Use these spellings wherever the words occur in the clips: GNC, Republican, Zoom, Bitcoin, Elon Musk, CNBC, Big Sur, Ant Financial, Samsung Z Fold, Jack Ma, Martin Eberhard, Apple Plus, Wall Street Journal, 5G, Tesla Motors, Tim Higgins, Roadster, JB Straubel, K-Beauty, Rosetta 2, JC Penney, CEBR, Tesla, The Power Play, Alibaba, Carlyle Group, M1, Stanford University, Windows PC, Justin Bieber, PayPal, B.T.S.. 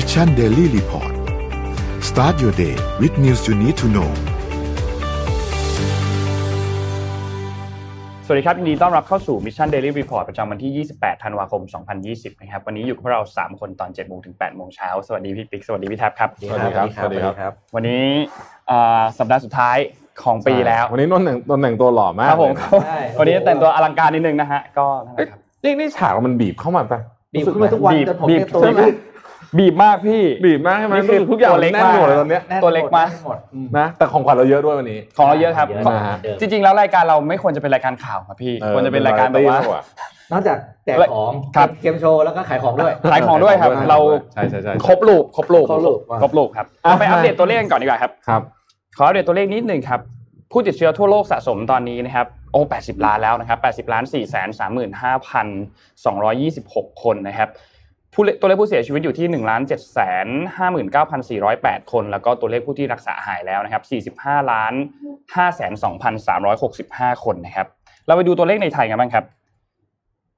Mission Daily Report Start your day with news you need to know สวัสดีครับยินดีต้อนรับเข้าสู่ Mission Daily Report ประจำวันที่28ธันวาคม2020นะครับวันนี้อยู่กับพวกเรา3คนตอน 7:00 นถึง 8:00 นเช้าสวัสดีพี่ปิ๊กสวัสดีพี่แท็บครับสวัสดีครับสวัสดีครับวันนี้สัปดาห์สุดท้ายของปีแล้ววันนี้นนท์แต่งตัวหล่อมากครับผมวันนี้แต่งตัวอลังการนิดนึงนะฮะก็นะครับนี่ฉากมันบีบเข้ามาป่ะบีบขึ้นมาทุกวันจนผมเนี่ยตัวบีบมากพี่บีบมากใช่มั้ยทุกอย่างแน่นหมดเลยตอนเนี้ยตัวเล็กมากนะแต่ของขวัญเราเยอะด้วยวันนี้ของเราเยอะครับจริงๆแล้วรายการเราไม่ควรจะเป็นรายการข่าวครับพี่ควรจะเป็นรายการแบบว่านอกจากแจกของเกมโชว์แล้วก็ขายของด้วยขายของด้วยครับเราครบลูกครบลูกครับไปอัปเดตตัวเลขกันก่อนดีกว่าครับครับขออัปเดตตัวเลขนิดนึงครับผู้ติดเชื้อทั่วโลกสะสมตอนนี้นะครับ80ล้านแล้วนะครับ80ล้าน 435,226 คนนะครับตัวเลขผู้เสียชีวิตอยู่ที่ 1,759,408 คนแล้วก็ตัวเลขผู้ที่รักษาหายแล้วนะครับ45,502,365 คนนะครับเราไปดูตัวเลขในไทยกันบ้างครับ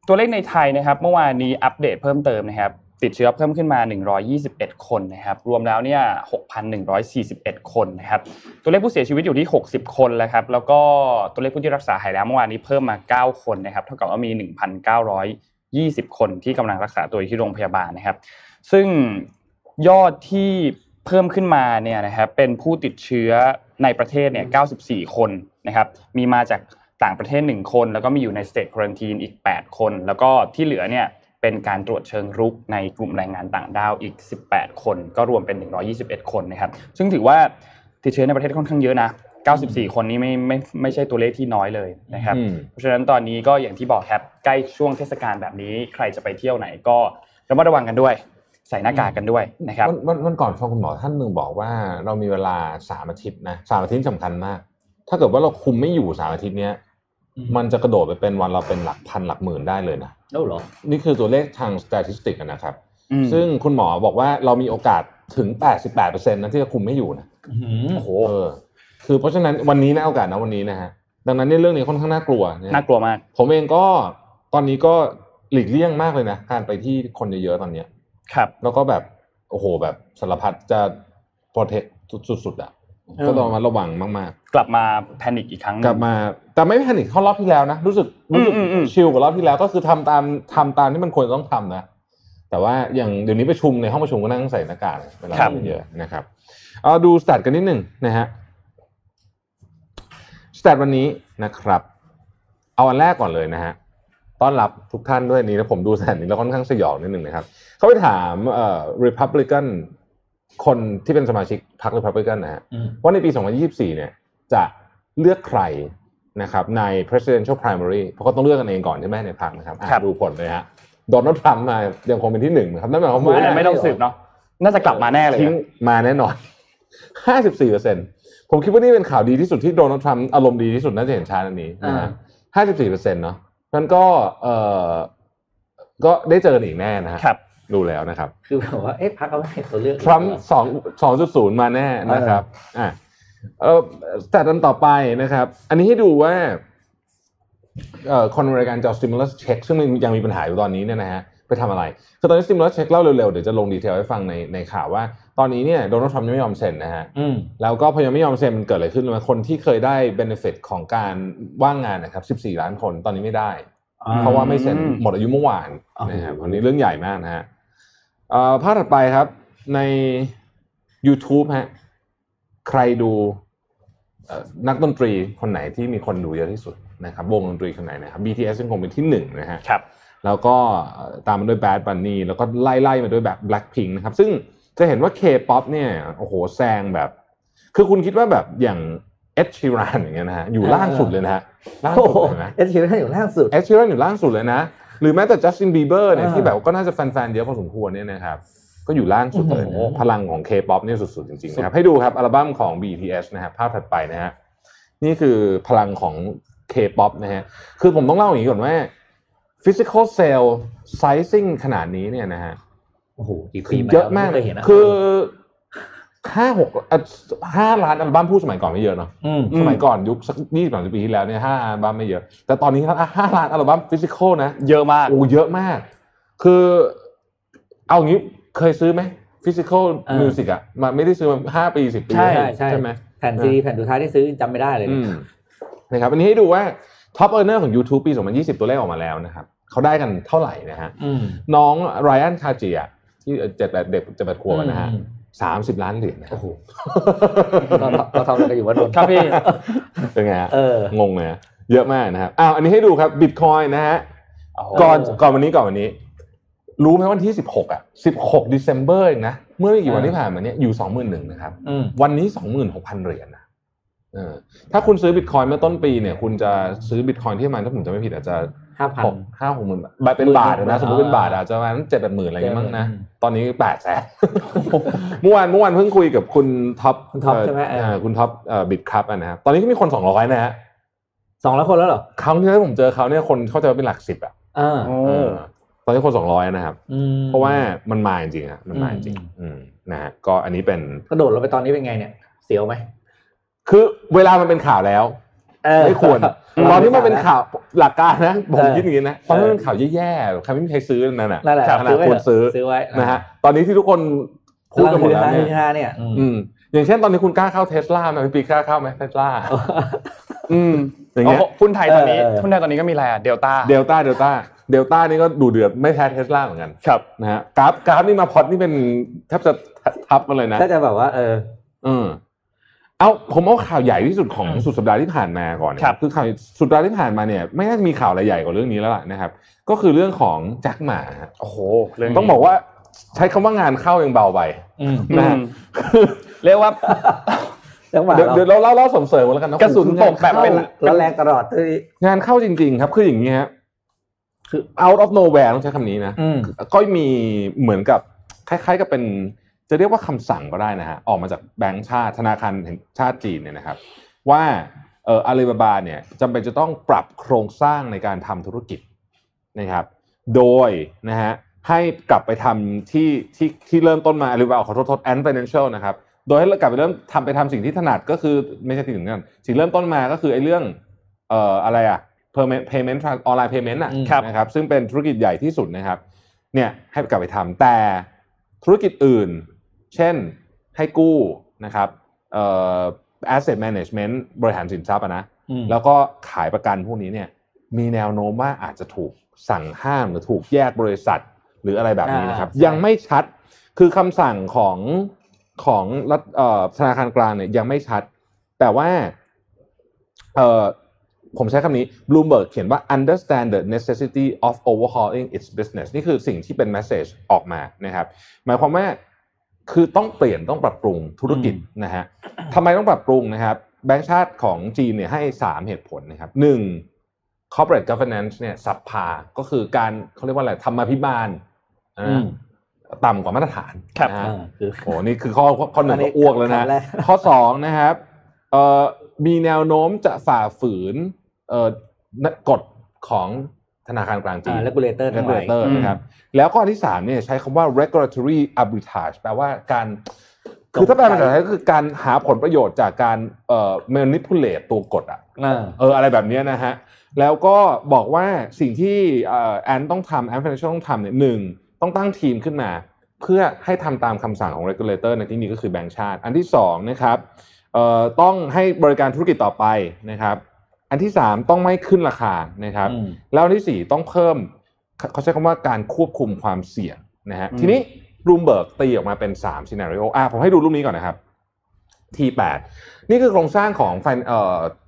ตัวเลขในไทยนะครับเมื่อวานนี้อัปเดตเพิ่มเติมนะครับติดเชื้อเพิ่มขึ้นมา121คนนะครับรวมแล้วเนี่ย 6,141 คนนะครับตัวเลขผู้เสียชีวิตอยู่ที่60คนแล้วครับแล้วก็ตัวเลขผู้ที่รักษาหายแล้วเมื่อวานนี้เพิ่มมา9คนนะครับเท่ากับว่ามี 1,920 คนที่กำลังรักษาตัวอยู่ที่โรงพยาบาลนะครับซึ่งยอดที่เพิ่มขึ้นมาเนี่ยนะครับเป็นผู้ติดเชื้อในประเทศเนี่ย94คนนะครับมีมาจากต่างประเทศ1คนแล้วก็มีอยู่ใน State Quarantine อีก8คนแล้วก็ที่เหลือเนี่ยเป็นการตรวจเชิงรุกในกลุ่มแรงงานต่างด้าวอีก18คนก็รวมเป็น121คนนะครับซึ่งถือว่าติดเชื้อในประเทศค่อนข้างเยอะนะ94คนนี้ไม่ใช่ตัวเลขที่น้อยเลยนะครับเพราะฉะนั้นตอนนี้ก็อย่างที่บอกครับใกล้ช่วงเทศกาลแบบนี้ใครจะไปเที่ยวไหนก็ระมัดระวังกันด้วยใส่หน้ากากกันด้วยนะครับวันก่อนฟังคุณหมอท่านนึงบอกว่าเรามีเวลา3อาทิตย์นะ3อาทิตย์สำคัญมากถ้าเกิดว่าเราคุมไม่อยู่3อาทิตย์เนี้ยมันจะกระโดดไปเป็นวันเราเป็นหลักพันหลักหมื่นได้เลยนะแล้วเหรอนี่คือตัวเลขทางสถิตินะครับซึ่งคุณหมอบอกว่าเรามีโอกาสถึง 88% นะที่จะคุมไม่อยู่นะโอ้โหคือเพราะฉะนั้นวันนี้นะโอกาสนะวันนี้นะฮะดังนั้นเรื่องนี้ค่อนข้างน่ากลัวน่ากลัวมากผมเองก็ตอนนี้ก็หลีกเลี่ยงมากเลยนะการไปที่คนเยอะๆตอนเนี้ยครับแล้วก็แบบโอ้โหแบบสารพัดจะโปรเทคสุดๆอ่ะก็ต้องระวังมากๆกลับมาแพนิคอีกครั้งกลับมาแต่ไม่แพนิคเท่ารอบที่แล้วนะรู้สึกชิลกว่ารอบที่แล้วก็คือทำตามที่มันควรต้องทำนะแต่ว่าอย่างเดี๋ยวนี้ประชุมในห้องประชุมก็นั่งใส่หน้ากากเวลาเยอะนะครับเอาดูสแตทกันนิดนึงนะฮะสแตทวันนี้นะครับเอาอันแรกก่อนเลยนะฮะต้อนรับทุกท่านด้วยนี้แล้วผมดูสแตทนี้แล้วค่อนข้างสยองนิดนึงนะครับเขาไปถามRepublicanคนที่เป็นสมาชิกพรรค Republican นะฮะว่าในปี2024เนี่ยจะเลือกใครนะครับใน presidential primary เพราะเขาต้องเลือกกันเองก่อนใช่ไหมในพรรคนะครับดูผลเลยฮะ Donald Trump มายังคงเป็นที่1ครับนั่นหมายความว่าไม่ต้องสืบเนาะน่าจะกลับมาแน่เลยมาแน่นอน 54% ผมคิดว่านี่เป็นข่าวดีที่สุดที่ Donald Trump อารมณ์ดีที่สุดน่าจะเห็นชาติอันนี้นะฮะ 54% เนาะงั้นก็ได้เจอกันอีกแน่นะฮะดูแล้วนะครับคือแบบว่าเอ๊ะพรรคเขาไม่เห็นตัวเลือกทรัมป์ 2.0 มาแน่นะครับแต่อันต่อไปนะครับอันนี้ให้ดูว่าคนอเมริกันจะเอา stimulus check ซึ่งยังมีปัญหาอยู่ตอนนี้เนี่ยนะฮะไปทำอะไรคือตอนนี้ stimulus check เล่าเร็วๆเดี๋ยวจะลงดีเทลให้ฟังในข่าวว่าตอนนี้เนี่ยโดนัลด์ทรัมป์ยังไม่ยอมเซ็นนะฮะแล้วก็พอยังไม่ยอมเซ็นมันเกิดอะไรขึ้นมาคนที่เคยได้ benefit ของการว่างงานนะครับ14ล้านคนตอนนี้ไม่ได้เพราะว่าไม่เซ็นหมดอายุเมื่อวานนะครับวันนี้เรื่องใหญ่มากนะฮะภาพถัดไปครับใน YouTube ฮะใครดูนักดนตรีคนไหนที่มีคนดูเยอะที่สุดนะครับวงดนตรีคนไหนนะครับ B.T.S. ซึ่งคงเป็นที่1นะฮะครับแล้วก็ตามมาด้วย Bad Bunny แล้วก็ไล่มาด้วยแบบ Blackpink นะครับซึ่งจะเห็นว่า K-Pop เนี่ยโอ้โหแซงแบบคือคุณคิดว่าแบบอย่างEd Sheeran อย่างเงี้ยนะฮะอยู่ล่างสุดเลยนะฮะล่างสุดนะ Ed Sheeran อยู่ล่างสุด Ed Sheeran อยู่ล่างสุดเลยนะหรือแม้แต่ Justin Bieber เนี่ยที่แบบก็น่าจะแฟนๆเยอะพอสมควรเนี่ยนะครับก็อยู่ล่างสุดเลยพลังของ K-pop นี่สุดๆจริงๆนะครับให้ดูครับอัลบั้มของ B.T.S. นะฮะภาพถัดไปนะฮะนี่คือพลังของ K-pop นะฮะคือผมต้องเล่าอย่างนี้ก่อนว่า physical sale sizing ขนาดนี้เนี่ยนะฮะโอ้โหอีกปีเยอะมากคือ5ล้านอัลบั้มผู้สมัยก่อนไม่เยอะเนาะสมัยก่อนยุคสัก20-30ปีที่แล้วเนี่ย5อัลบั้มไม่เยอะแต่ตอนนี้ครับ5ล้านอัลบั้มฟิสิคอลนะเยอะมากโอ้เยอะมากคือเอางี้เคยซื้อมั้ย physical music อ่ะมันไม่ได้ซื้อมา5ปี10ปีใช่มั้ยแผ่นซีดีแผ่นสุดท้ายที่ซื้อจำไม่ได้เลยนะครับอันนี้ให้ดูว่า top earner ของ YouTube ปี2020ตัวเลขออกมาแล้วนะครับเขาได้กันเท่าไหร่นะฮะน้อง Ryan Kaji อ่ะที่7เด็ก7ขวบนะฮะ$30 ล้านนะโอ้โหเราทำอะไรกันอยู่วะโดนครับพี่เป็นไงฮะงงเลยเยอะมากนะครับอ้าวอันนี้ให้ดูครับ Bitcoin นะฮะก่อนวันนี้รู้ไหมวันที่16อ่ะ16 December เองนะเมื่อไม่กี่วันที่ผ่านมาเนี่ยอยู่ 21,000 นะครับวันนี้ 26,000 เหรียญนะถ้าคุณซื้อ Bitcoin เมื่อต้นปีเนี่ยคุณจะซื้อ Bitcoin ที่มันถ้าผมจะไม่ผิดอาจจะ 5,000 บาทเป็นบาทนะสมมุติเป็นบาทอาจจะประมาณ 7-8 หมื่นอะไรอย่างเงี้ยมั้งนะตอนนี้ 800,000 เมื่อวานเพิ่งคุยกับคุณท็อปใช่มั้ยคุณท็อปบิตครับอ่ะนะครับตอนนี้ก็มีคน200นะฮะ200คนแล้วเหรอครั้งที่แล้วผมเจอเขาเนี่ยคนเขาจะเป็นหลัก10อ่ะตอนนี้คน200นะครับเพราะว่ามันมาจริงๆอ่ะมันมาจริงนะฮะก็อันนี้เป็นกระโดดลงไปตอนนี้เป็นไงเนี่ยเสียวมั้ยคือเวลามันเป็นข่าวแล้วไม่ควรตอนนี้มันเป็นข่าวหลักการนะผมคิดอย่างงี้นะเพราะมันเป็นข่าวแย่ๆใครไม่มีใครซื้อนั่นน่ะขนาดคนซื้อไว้นะฮะตอนนี้ที่ทุกคนพูดกันหมดแล้วเนี่ยอย่างเช่นตอนนี้คุณกล้าเข้า Tesla มั้ยพี่ปีกล้าเข้ามั้ย Tesla อย่างเงี้ยหุ้นไทยตอนนี้ก็มีอะไรอ่ะเดลต้านี่ก็ดูเดือดไม่แพ้ Tesla เหมือนกันครับนะฮะกราฟนี่มาพอตนี่เป็นแทบจะทับกันเลยนะถ้าจะแบบว่าเอาผมเอาข่าวใหญ่ที่สุดของสุดสัปดาห์ที่ผ่านมาก่อนนะครับคือข่าวสุดสัปดาห์ที่ผ่านมาเนี่ยไม่น่าจะมีข่าวอะไรใหญ่กว่าเรื่องนี้แล้วล่ะนะครับก็คือเรื่องของแจ็คหม่าโอ้โหต้องบอกว่าใช้คำว่างานเข้ายังเบาไปนะฮะเรียกว่าเดี๋ยวเราเล่าส่งเสริมแล้วกันนะกระสุนตกแบบเป็นแรงตลอดงานเข้าจริงๆครับคืออย่างนี้ฮะคือ out of nowhere ต้องใช้คำนี้นะก็มีเหมือนกับคล้ายๆกับเป็นจะเรียกว่าคำสั่งก็ได้นะฮะออกมาจากแบงก์ชาติธนาคารแห่งชาติจีนเนี่ยนะครับว่าAlibaba เนี่ยจำเป็นจะต้องปรับโครงสร้างในการทำธุรกิจนะครับโดยนะฮะให้กลับไปทำที่เริ่มต้นมา Alibaba ขอโทษ Ant Financial นะครับโดยให้กลับไปเริ่มทำสิ่งที่ถนัดก็คือไม่ใช่สิ่งนั้นสิ่งเริ่มต้นมาก็คือไอ้เรื่องอะไรอ่ะpayment ออนไลน์ payment น่ะนะครับซึ่งเป็นธุรกิจใหญ่ที่สุดนะครับเนี่ยให้กลับไปทำแต่ธุรกิจอื่นเช่นให้กู้นะครับasset management บริหารสินทรัพย์นะแล้วก็ขายประกันพวกนี้เนี่ยมีแนวโน้มว่าอาจจะถูกสั่งห้ามหรือถูกแยกบริษัทหรืออะไรแบบนี้นะครับยังไม่ชัดคือคำสั่งของธนาคารกลางเนี่ยยังไม่ชัดแต่ว่าผมใช้คำนี้ Bloomberg เขียนว่า understand the necessity of overhauling its business นี่คือสิ่งที่เป็น message ออกมานะครับหมายความว่าคือต้องปรับปรุงธุรกิจนะฮะทำไมต้องปรับปรุงนะครับแบงก์ชาติของจีนเนี่ยให้3เหตุผลนะครับ1 corporate governance เนี่ยสับพาก็คือการเขาเรียกว่าอะไรธรรมาภิบาลต่ำกว่ามาตรฐานนะฮะโอ้นี่คือข้อ1ก็อ้วกแล้วนะข้อ2นะครับมีแนวโน้มจะฝ่าฝืนกฎของธนาคารกลางจีน regulator นะครับแล้วข้อที่3เนี่ยใช้คำว่า regulatory arbitrage แปลว่าการคือถ้าแปลเป็นภาษาไทยก็คือการหาผลประโยชน์จากการmanipulate ตัวกฎอ่ะอะไรแบบนี้นะฮะแล้วก็บอกว่าสิ่งที่Ant Financial ต้องทำเนี่ย1ต้องตั้งทีมขึ้นมาเพื่อให้ทำตามคำสั่งของ regulator ในที่นี้ก็คือแบงก์ชาติอันที่2นะครับต้องให้บริการธุรกิจต่อไปนะครับอันที่3ต้องไม่ขึ้นราคานะครับแล้วอันที่4ต้องเพิ่มเขาใช้คำว่าการควบคุมความเสี่ยงนะฮะทีนี้ Bloomberg ตีออกมาเป็น3 scenario ผมให้ดูรูปนี้ก่อนนะครับ T8 นี่คือโครงสร้างของ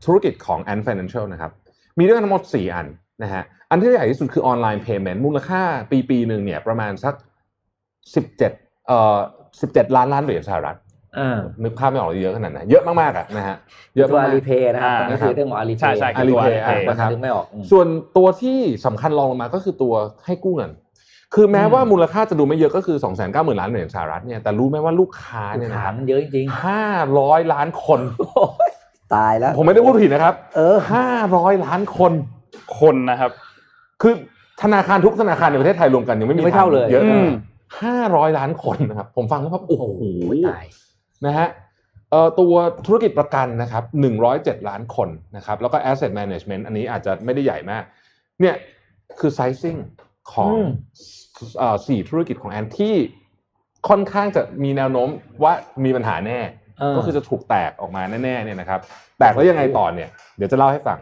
ธุรกิจของ Ant Financial นะครับมีด้วยกันทั้งหมด4อันนะฮะอันที่ใหญ่ที่สุดคือ online payment มูลค่าปีนึงเนี่ยประมาณสัก17 ล้านเหรียญสหรัฐนึกภาพไม่ออกเยอะขนาดนั้นเยอะมากๆอ่ะนะฮะเยอะมาก Alipay นะครับตอนนี้คือเรื่องของ Alipay ใช่ๆ Alipay นะครับไม่ออกส่วนตัวที่สำคัญรองลงมาก็คือตัวให้กู้เงินคือแม้ว่ามูลค่าจะดูไม่เยอะก็คือ 290,000 ล้านเหรียญสหรัฐเนี่ยแต่รู้ไหมว่าลูกค้าเนี่ยนะครับมันเยอะจริงๆ500ล้านคนตายแล้วผมไม่ได้พูดผิดนะครับ500ล้านคนนะครับคือธนาคารทุกธนาคารในประเทศไทยรวมกันยังไม่มีเท่าเลยเยอะ500ล้านคนนะครับผมฟังแล้วครับโอ้โหตายนะฮะตัวธุรกิจประกันนะครับ107ล้านคนนะครับแล้วก็ asset management อันนี้อาจจะไม่ได้ใหญ่มากเนี่ยคือ sizing ของ4ธุรกิจของแอนที่ ค่อนข้างจะมีแนวโน้มว่ามีปัญหาแน่ก็คือจะถูกแตกออกมาแน่ๆเนี่ยนะครับแตกแล้วยังไงต่อเนี่ยเดี๋ยวจะเล่าให้ฟัง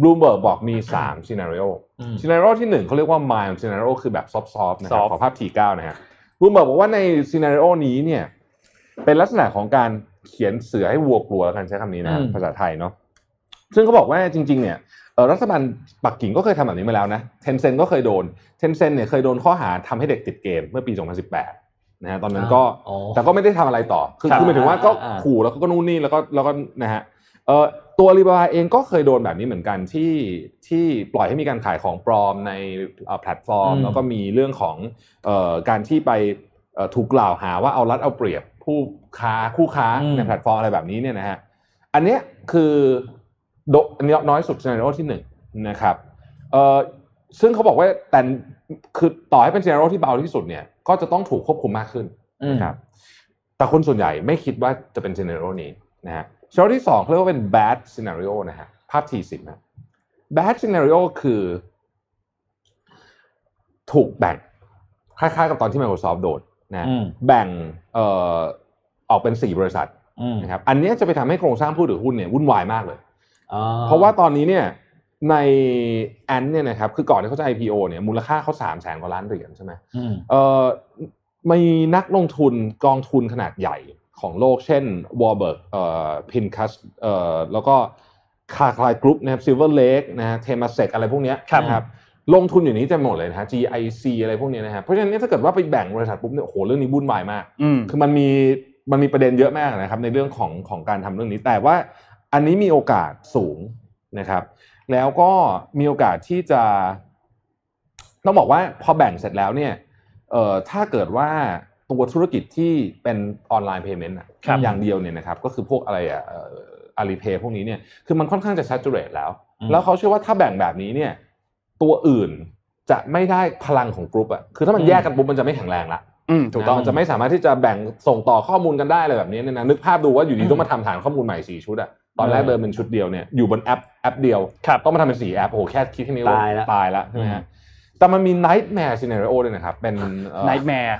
บลูมเบิร์กบอกมี3ซีนาริโอซีนาริโอที่1เขาเรียกว่า mild ซีนาริโอคือแบบซอฟต์ๆนะครับขอภาพที่9นะฮะบลูมเบิร์กบอกว่าในซีนาริโอนี้เนี่ยเป็นลักษณะของการเขียนเสือให้วัวกลัวแล้วกันใช้คำนี้นะภาษาไทยเนาะซึ่งเขาบอกว่าจริงๆเนี่ยรัฐบาลปักกิ่งก็เคยทำแบบนี้มาแล้วนะเทนเซ็นก็เคยโดนเทนเซ็นเนี่ยเคยโดนข้อหาทำให้เด็กติดเกมเมื่อปี2018นะฮะตอนนั้นก็แต่ก็ไม่ได้ทำอะไรต่อคือหมายถึงว่าก็ขู่แล้วก็นู่นนี่แล้วก็นะฮะตัวAlibabaเองก็เคยโดนแบบนี้เหมือนกันที่ปล่อยให้มีการขายของปลอมในแพลตฟอร์มแล้วก็มีเรื่องของการที่ไปถูกกล่าวหาว่าเอารัดเอาเปรียบผู้ค้าคู่ค้าในแพลตฟอร์มอะไรแบบนี้เนี่ยนะฮะอันเนี้ยคือน้อยสุดซีนาริโอที่1นะครับซึ่งเขาบอกว่าแต่คือต่อให้เป็นซีนาริโอที่เบาที่สุดเนี่ยก็จะต้องถูกควบคุมมากขึ้นนะครับแต่คนส่วนใหญ่ไม่คิดว่าจะเป็นซีนาริโอนี้นะฮะซีนาริโอที่2เขาเรียกว่าเป็น bad scenario นะฮะภาพที่10นะ bad scenario คือถูกแบ่งคล้ายๆกับตอนที่ Microsoft โดนนะแบ่งออกเป็น4บริษัทนะครับอันนี้จะไปทำให้โครงสร้างผู้ถือหุ้นเนี่ยวุ่นวายมากเลยเพราะว่าตอนนี้เนี่ยในแอนเนี่ยนะครับคือก่อนที่เขาจะ IPO เนี่ยมูลค่าเขา 300,000 กว่าล้านเหรียญใช่ไหมมีนักลงทุนกองทุนขนาดใหญ่ของโลกเช่น Warburg Pincus แล้วก็ Carlyle Group นะครับ Silver Lake นะฮะ Temasek อะไรพวกเนี้ยนะครับลงทุนอยู่นี้จะหมดเลยนะฮะ GIC อะไรพวกนี้นะฮะเพราะฉะนั้นถ้าเกิดว่าไปแบ่งบริษัทปุ๊บเนี่ยโอ้โหเรื่องนี้วุ่นวายมากคือมันมีประเด็นเยอะมากนะครับในเรื่องของการทำเรื่องนี้แต่ว่าอันนี้มีโอกาสสูงนะครับแล้วก็มีโอกาสที่จะต้องบอกว่าพอแบ่งเสร็จแล้วเนี่ยถ้าเกิดว่าตัวธุรกิจที่เป็นออนไลน์เพย์เมนต์อย่างเดียวเนี่ยนะครับก็คือพวกอะไรAlipay พวกนี้เนี่ยคือมันค่อนข้างจะ saturate แล้วเขาเชื่อว่าถ้าแบ่งแบบนี้เนี่ยตัวอื่นจะไม่ได้พลังของกรุ๊ปอ่ะคือถ้ามันแยกกันปุ๊บมันจะไม่แข็งแรงละถูกต้องมันจะไม่สามารถที่จะแบ่งส่งต่อข้อมูลกันได้อะไรแบบนี้เนี่ยนะนึกภาพดูว่าอยู่ดีต้องมาทำฐานข้อมูลใหม่4ชุดอ่ะตอนแรกเดิมเป็นชุดเดียวเนี่ยอยู่บนแอปเดียวต้องมาทำเป็น4แอปโอ้แค่คิดแค่นี้ตายละใช่ไหมฮะแต่มันมี Nightmare Scenario ด้วยนะครับเป็น Nightmare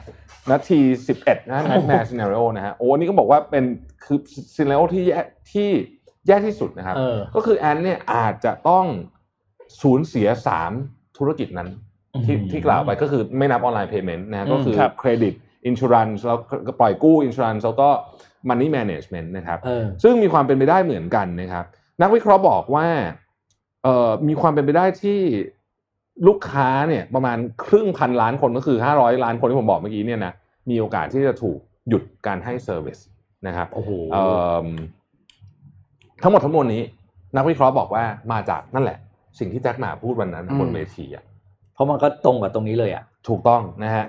นาที 11นะ Nightmare Scenario นะฮะโอ้นี่ก็บอกว่าเป็นคือ Scenario ที่แย่ที่สุดนะครับก็คือแอนเนี่ยอาจจะต้องสูญเสีย3ธุรกิจนั้นที่กล่าวไปก็คือไม่นับออนไลน์ Payment นะก็คือเครดิต Insurance แล้วก็ปล่อยกู้ Insurance แล้วก็money management นะครับซึ่งมีความเป็นไปได้เหมือนกันนะครับนักวิเคราะห์บอกว่ามีความเป็นไปได้ที่ลูกค้าเนี่ยประมาณครึ่งพันล้านคนก็คือ500ล้านคนที่ผมบอกเมื่อกี้เนี่ยนะมีโอกาสที่จะถูกหยุดการให้เซอร์วิสนะครับโอ้โหทั้งหมดทั้งมวลนี้นักวิเคราะห์บอกว่ามาจากนั่นแหละสิ่งที่แจ็คหม่าพูดวันนั้นบนเวทีอ่ะเพราะมันก็ตรงกับตรงนี้เลยอ่ะถูกต้องนะฮะ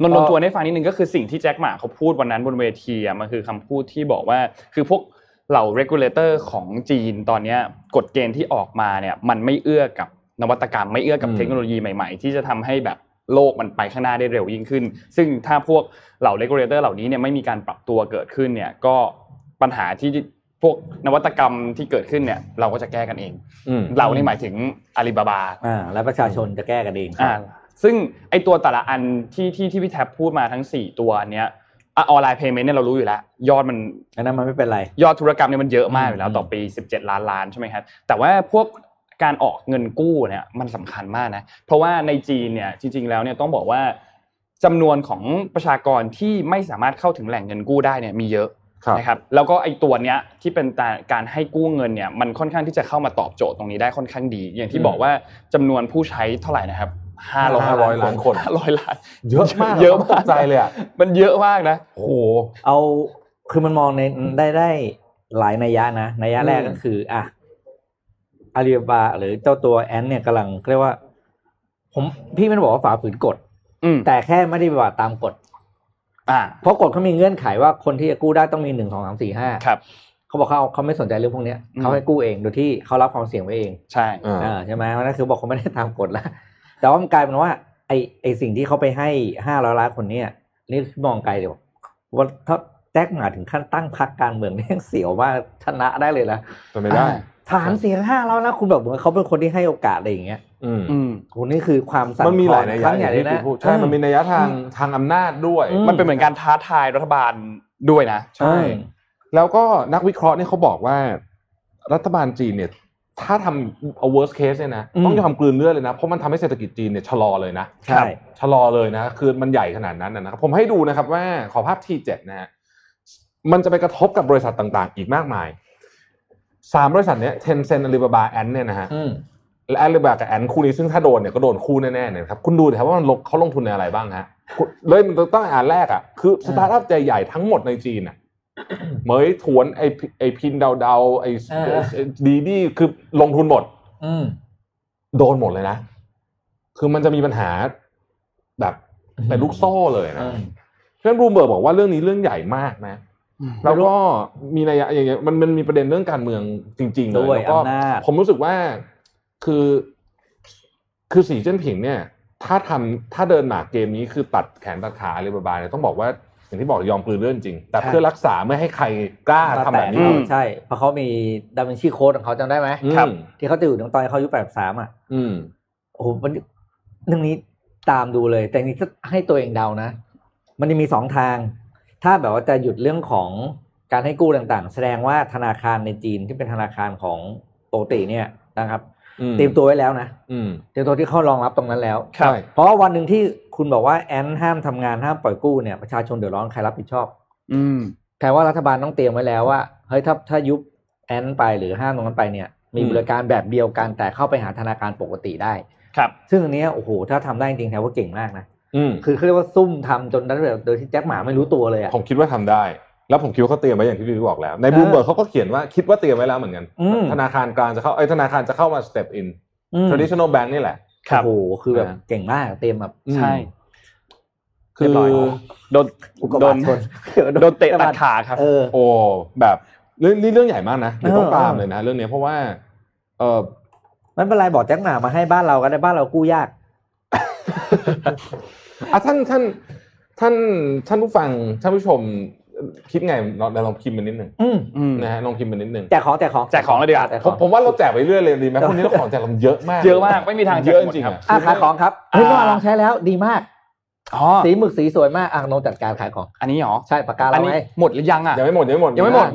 นนท์ทวนให้ฟังนิดนึงก็คือสิ่งที่แจ็คหม่าเขาพูดวันนั้นบนเวทีอ่ะมันคือคำพูดที่บอกว่าคือพวกเหล่า regulator ของจีนตอนนี้กฎเกณฑ์ที่ออกมาเนี่ยมันไม่เอื้อกับนวัตกรรมไม่เอื้อกับเทคโนโลยีใหม่ๆที่จะทำให้แบบโลกมันไปข้างหน้าได้เร็วยิ่งขึ้นซึ่งถ้าพวกเหล่า regulator เหล่านี้เนี่ยไม่มีการปรับตัวเกิดขึ้นเนี่ยก็ปัญหาที่พวกนวัตกรรมที่เกิดขึ้นเนี่ยเราก็จะแก้กันเองเรานี่หมายถึง Alibaba และประชาชนจะแก้กันเองซึ่งไอตัวแต่ละอันที่พี่แท็บพูดมาทั้ง4ตัวเนี้ยออนไลน์เพย์เมนต์เนี่ยเรารู้อยู่แล้วยอดมันอันนั้นมันไม่เป็นไรยอดธุรกรรมเนี่ยมันเยอะมากอยู่แล้วต่อปี17ล้านล้านใช่มั้ยครับแต่ว่าพวกการออกเงินกู้เนี่ยมันสำคัญมากนะเพราะว่าในจีนเนี่ยจริงๆแล้วเนี่ยต้องบอกว่าจำนวนของประชากรที่ไม่สามารถเข้าถึงแหล่งเงินกู้ได้เนี่ยมีเยอะนะครับแล้วก็ไอตัวเนี้ยที่เป็นการให้กู้เงินเนี่ยมันค่อนข้างที่จะเข้ามาตอบโจทย์ตรงนี้ได้ค่อนข้างดีอย่างที่บอกว่าจำนวนผู้ใช้เท่าไหร่นะครับ500ล้านคน500ล้านเยอะมากเยอะมากใจเลยอ่ะมันเยอะมากนะโอ้โหเอาคือมันมองในได้หลายนัยยะนะนัยยะแรกก็คืออ่ะอาลีบาบาหรือเจ้าตัวแอนเนี่ยกำลังเรียกว่าพี่มันบอกว่าฝ่าฝืนกฎแต่แค่ไม่ได้ปฏิบัติตามกฎเพราะกฎเขามีเงื่อนไขว่าคนที่จะกู้ได้ต้องมี1 2 3 4 5ครับเขาบอกเขาไม่สนใจเรื่องพวกนี้เขาให้กู้เองโดยที่เขารับความเสี่ยงไว้เองใช่ใช่มั้ยนั่นคือบอกเขาไม่ได้ตามกฎแล้วแต่ว่ามันกลายเป็นว่าไอ้สิ่งที่เขาไปให้500ล้านคนเนี่ยนี่มองไกลเลยว่าถ้าแท็กหมาถึงขั้นตั้งพรรคการเมืองเนี่ยเสียวว่าชนะได้เลยนะเป็นไปได้ ฐานเสียง500แล้วคุณแบบเหมือนเขาเป็นคนที่ให้โอกาสอะไรอย่างเงี้ยคนนี้คือความสั่นคลอนมันมีหลายนัยยะที่พี่พูดใช่มันมีนัยยะทางอำนาจด้วยมันเป็นเหมือนการท้าทายรัฐบาลด้วยนะใช่แล้วก็นักวิเคราะห์เนี่ยเขาบอกว่ารัฐบาลจีนเนี่ยถ้าทำเอา worst case เนี่ยนะต้องยอมกลืนเลือดเลยนะเพราะมันทำให้เศรษฐกิจจีนเนี่ยชะลอเลยนะใช่ชะลอเลยนะคือมันใหญ่ขนาดนั้นนะครับผมให้ดูนะครับว่าขอภาพ T7 นะฮะมันจะไปกระทบกับบริษัทต่างๆอีกมากมาย3บริษัทเนี้ย Tencent Alibaba Ant เนี่ยนะฮะและ Alibaba กับ Ant คู่นี้ซึ่งถ้าโดนเนี่ยก็โดนคู่แน่ๆเนี่ยครับคุณดูดิครับว่ามันเขาลงทุนในอะไรบ้างฮะเลยมันต้องอันแรกอ่ะคือสตาร์ทอัพใหญ่ๆทั้งหมดในจีนน่ะเหมยถวนไอ้พินเดาๆไอ้ดีดีคือลงทุนหมดโดนหมดเลยนะคือมันจะมีปัญหาแบบเป็นลูกโซ่เลยนะเพื่อนรูมเบิร์กบอกว่าเรื่องนี้เรื่องใหญ่มากนะแล้วก็มีในอย่างเงี้ยมันมีประเด็นเรื่องการเมืองจริงๆเลยแล้วก็ผมรู้สึกว่าคือสีเจิ้นผิงเนี่ยถ้าเดินหมากเกมนี้คือตัดแขนตัดขาอะไรบาๆเนี่ยต้องบอกว่าอย่างที่บอกยอมกลืนเลือดจริงแต่เพื่อรักษาไม่ให้ใครกล้าทำแบบนี้ใช่เพราะเขามีดาวินชีโค้ดของเขาจำได้ไหมที่เขาจะอยู่ตอนเขาอายุ83อ่ะโอ้โหมันเรื่องนี้ตามดูเลยแต่นี่ถ้าให้ตัวเองเดานะมันจะมี2ทางถ้าแบบว่าจะหยุดเรื่องของการให้กู้ต่างๆแสดงว่าธนาคารในจีนที่เป็นธนาคารของปกติเนี่ยนะครับเตรียมตัวไว้แล้วนะเตรียมตัวที่เข้ารองรับตรงนั้นแล้วเพราะวันหนึ่งที่คุณบอกว่าแอนห้ามทำงานห้ามปล่อยกู้เนี่ยประชาชนเดือดร้อนใครรับผิดชอบแปลว่ารัฐบาลต้องเตรียมไว้แล้วว่าเฮ้ยถ้ายุบแอนไปหรือห้ามตรงนั้นไปเนี่ยมีบริการแบบเดียวกันแต่เข้าไปหาธนาคารปกติได้ครับซึ่งอันนี้โอ้โหถ้าทำได้จริงๆแถวว่าเก่งมากนะคือเขาเรียกว่าซุ่มทำจนนั้นแบบโดยที่แจ็คหมาไม่รู้ตัวเลยอ่ะผมคิดว่าทำได้แล้วผมคิดว่าเขาเตรียมไว้อย่างที่พี่บอกแล้วในบลูมเบิร์กเขาก็เขียนว่าคิดว่าเตรียมไว้แล้วเหมือนกันธนาคารกลางจะเข้าธนาคารจะเข้ามา step in traditional bank นี่แหละครับโอ้โหคือแบบเก่งมากเตรียมแบบใช่คือโดนเตะตัดขาครับโอ้แบบนี่เรื่องใหญ่มากนะเดี๋ยวต้องตามเลยนะเรื่องนี้เพราะว่ามันเป็นไรบอกแจ็คหมามาให้บ้านเราก็ได้บ้านเรากู้ยากอ่ะท่านผู้ฟังท่านผู้ชมคิดไงลองพิมพ์มานิดนึงนะฮะลองพิมพ์มานิดนึงแจกของเลยดีกว่าผมว่าเราแจกไปเรื่อยเลยดีไหมคนนี้ของแจกเราเยอะมากไม่มีทางเยอะจริงครับขายของครับเฮ้ยลองใช้แล้วดีมากสีหมึกสีสวยมากอ่ะน้องจัดการขายของอันนี้หรอใช่ปากกาเราไหมหมดหรือยังอ่ะยังไม่หมด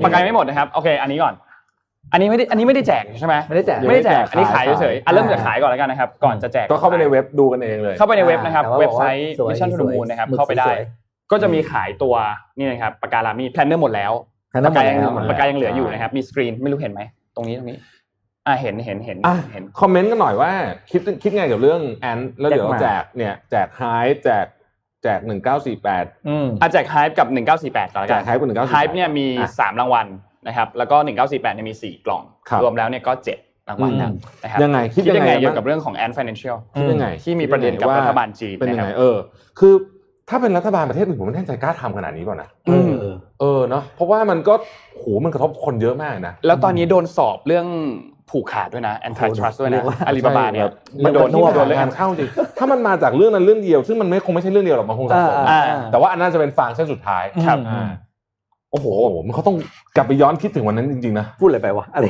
ปากกาไม่หมดนะครับโอเคอันนี้ก่อนอันนี้ไม่ได้แจกใช่ไหมไม่ได้แจกอันนี้ขายเฉยๆเริ่มจากขายก่อนแล้วกันนะครับก่อนจะแจกก็เข้าไปในเว็บดูกันเองเลยเข้าไปในเว็บนะครับเว็บไซต์มิชชั่นทูเดอะมูนนะครับเข้าไปได้ก็จะมีขายตัวนี่นะครับปากกาลามีแพลนเนอร์หมดแล้วปากกายังเหลืออยู่นะครับมีสกรีนไม่รู้เห็นไหมตรงนี้เห็นคอมเมนต์กันหน่อยว่าคิดไงกับเรื่องแอนแล้วเดี๋ยวแจกเนี่ยแจกไฮป์แจก1948แจกไฮป์กับ1948ก่อนแล้วกันแจกไฮป์กับ1948ไฮป์เนี่ยมี3รางวัลนะครับแล้วก็1948เนี่ยมี4กล่องรวมแล้วเนี่ยก็7รางวัลนะครับยังไงคิดยังไงเกี่ยวกับเรื่องของ Ant Financial คิดยังไงที่มีประเด็นกับรัฐบาลจีนนะครับคือถ้าเป็นรัฐบาลประเทศอื่นผมไม่แน่ใจกล้าทำขนาดนี้ป่ะนะเนาะเพราะว่ามันก็โหมันกระทบคนเยอะมากนะแล้วตอนนี้โดนสอบเรื่องผูกขาดด้วยนะ Antitrust ด้วยนะอาลีบาบาเนี่ยมันโดนเรื่องการเข้าจริงถ้ามันมาจากเรื่องนั้นเรื่องเดียวซึ่งมันไม่คงไม่ใช่เรื่องเดียวหรอกมันคงสับสนแต่ว่าอันนั้นจะเป็นฟางเส้นสุดท้ายครับโอ้โหมันเขาต้องกลับไปย้อนคิดถึงวันนั้นจริงๆนะพูดอะไรไปวะอะไร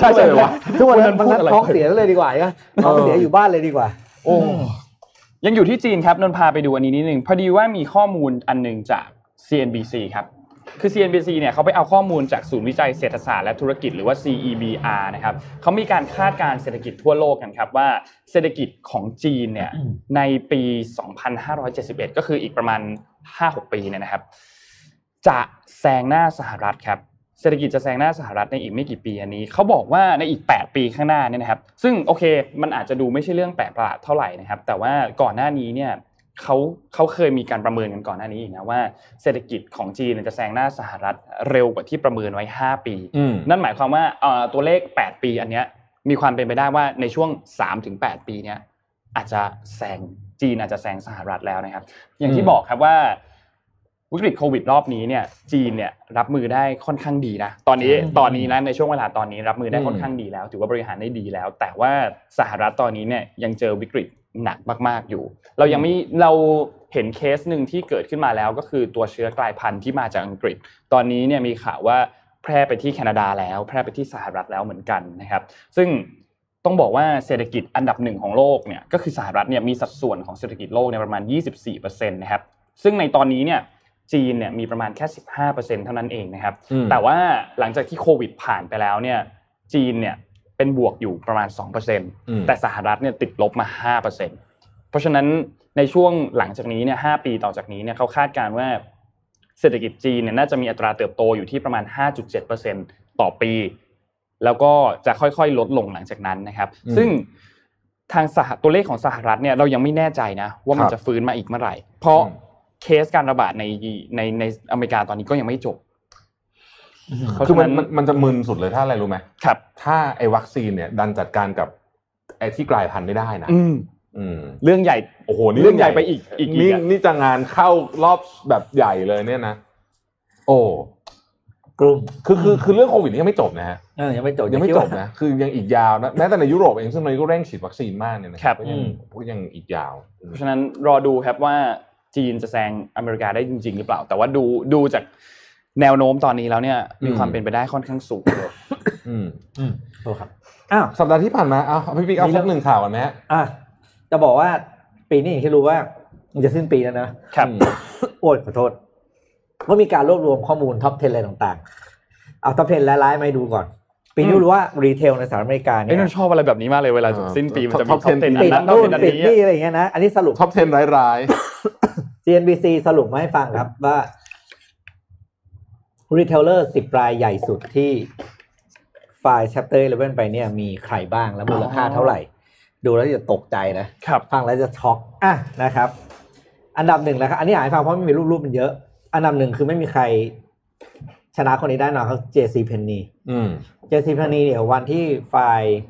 ใช่ใช่วะทุกวันนั้นท้องเสียเลยดีกว่านะท้องเสียอยู่บ้านเลยดีกว่าโอ้ยังอยู่ที่จีนครับนนพาไปดูอันนี้นิดนึงพอดีว่ามีข้อมูลอันนึงจาก CNBC ครับคือ CNBC เนี่ยเขาไปเอาข้อมูลจากศูนย์วิจัยเศรษฐศาสตร์และธุรกิจหรือว่า CEBR นะครับเขามีการคาดการณ์เศรษฐกิจทั่วโลกกันครับว่าเศรษฐกิจของจีนเนี่ยในปี2571ก็คืออีกประมาณ 5-6 ปีเนี่ยนะครับจะแซงหน้าสหรัฐครับเศรษฐกิจจะแซงหน้าสหรัฐในอีกไม่กี่ปีอันนี้เขาบอกว่าในอีก8ปีข้างหน้าเนี่ยนะครับซึ่งโอเคมันอาจจะดูไม่ใช่เรื่องแปลกประหลาดเท่าไหร่นะครับแต่ว่าก่อนหน้านี้เนี่ยเขาเคยมีการประเมินกันก่อนหน้านี้อีกนะว่าเศรษฐกิจของจีนจะแซงหน้าสหรัฐเร็วกว่าที่ประเมินไว้5ปีนั่นหมายความว่าตัวเลข8ปีอันเนี้ยมีความเป็นไปได้ว่าในช่วง 3-8 ปีเนี้ยอาจจะแซงสหรัฐแล้วนะครับอย่างที่บอกครับว่าวิกฤตโควิดรอบนี้เนี่ยจีนเนี่ยรับมือได้ค่อนข้างดีนะตอนนี้นะในช่วงเวลาตอนนี้รับมือได้ค่อนข้างดีแล้วถือว่าบริหารได้ดีแล้วแต่ว่าสหรัฐตอนนี้เนี่ยยังเจอวิกฤตหนักมากๆอยู่เราเห็นเคสนึงที่เกิดขึ้นมาแล้วก็คือตัวเชื้อกลายพันธุ์ที่มาจากอังกฤษตอนนี้เนี่ยมีข่าวว่า แพร่ไปที่แคนาดาแล้วแพร่ไปที่สหรัฐแล้วเหมือนกันนะครับซึ่งต้องบอกว่าเศรษฐกิจอันดับหนึ่งของโลกเนี่ยก็คือสหรัฐเนี่ยมีสัดส่วนของเศรษฐกิจโลกเนี่ยประมาณ 24% นะครับซึ่งในตอนนี้เนี่ยจีนเนี่ยมีประมาณแค่ 15% เท่านั้นเองนะครับแต่ว่าหลังจากที่โควิดผ่านไปแล้วเนี่ยจีนเนี่ยเป็นบวกอยู่ประมาณ 2% แต่สหรัฐเนี่ยติดลบมา 5% เพราะฉะนั้นในช่วงหลังจากนี้เนี่ย5ปีต่อจากนี้เนี่ยเขาคาดการณ์ว่าเศรษฐกิจจีนเนี่ยน่าจะมีอัตราเติบโตอยู่ที่ประมาณ 5.7% ต่อปีแล้วก็จะค่อยๆลดลงหลังจากนั้นนะครับซึ่งทางตัวเลขของสหรัฐเนี่ยเรายังไม่แน่ใจนะว่ามันจะฟื้นมาอีกเมื่อไหร่เพราะเคสการระบาดในอเมริกาตอนนี้ก็ยังไม่จบคือมันจะมึนสุดเลยถ้าอะไรรู้ไหมครับถ้าไอ้วัคซีนเนี่ยดันจัดการกับไอ้ที่กลายพันธุ์ไม่ได้นะเรื่องใหญ่โอ้โหนี่เรื่องใหญ่ไปอีกนี่จะงานเข้ารอบแบบใหญ่เลยเนี่ยนะโอ้กลุ่มคือเรื่องโควิดนี่ยังไม่จบนะฮะยังไม่จบนะคือยังอีกยาวนะแม้แต่ในยุโรปเองซึ่งมันก็เร่งฉีดวัคซีนมากเนี่ยนะครับก็ยังอีกยาวเพราะฉะนั้นรอดูครับว่าจีนจะแซงอเมริกาได้จริงๆหรือเปล่าแต่ว่าดูจากแนวโน้มตอนนี้แล้วเนี่ยมีความเป็นไปได้ค่อนข้างสูงเลยโอ้ครับอ้าวสัปดาห์ที่ผ่านมาเอาพี่ปิ๊กเอาสักหนึ่งข่าวก่อนไหมฮะจะบอกว่าปีนี้อย่างที่รู้ว่ามันจะสิ้นปีแล้วนะครับโอ้ยขอโทษว่ามีการรวบรวมข้อมูลท็อป10อะไรต่างๆเอาท็อป10หลายๆมาดูก่อนปีนี้รู้ว่ารีเทลในสหรัฐอเมริกาเนี่ยชอบอะไรแบบนี้มากเลยเวลาจบสิ้นปีมันจะมีท็อป10อันนั้นปิดนี่อะไรอย่างเงี้ยนะอันนี้สรุปท็อป10ร้ายๆ CNBC สรุปมาให้ฟังครับว่ารีเทลเลอร์10รายใหญ่สุดที่ไฟล์ Chapter 11ไปเนี่ยมีใครบ้างและมูลค่าเท่าไหร่ดูแล้วจะตกใจนะฟังแล้วจะช็อกอ่ะนะครับอันดับ1นะครับอันนี้หายฟังเพราะไม่มีรูปมันเยอะอันดับ1คือไม่มีใครชนะคนนี้ได้หรอกครับ JC Penney JC Penney เนี่ยวันที่ไฟล์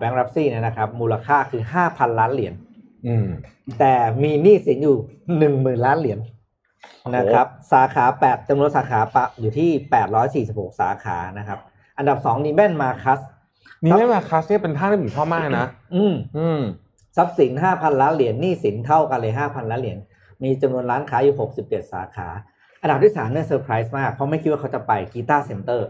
bankruptcy เนี่ยนะครับมูลค่าคือ 5,000 ล้านเหรียญแต่มีหนี้สินอยู่ 10,000 ล้านเหรียญนะครับสาขา8จำนวนสาขาปะอยู่ที่846สาขานะครับอันดับ2นี่แบนมาคัสนี่แบนมาคัสเนี่ยเป็นท่าที่ผมชอบมากนะทรัพย์สิน 5,000 ล้านเหรียญหนี้สินเท่ากันเลย 5,000 ล้านเหรียญมีจำนวนร้านค้าอยู่67สาขาอันดับที่3เนี่ยเซอร์ไพรส์มากเพราะไม่คิดว่าเขาจะไปกีตาร์เซ็นเตอร์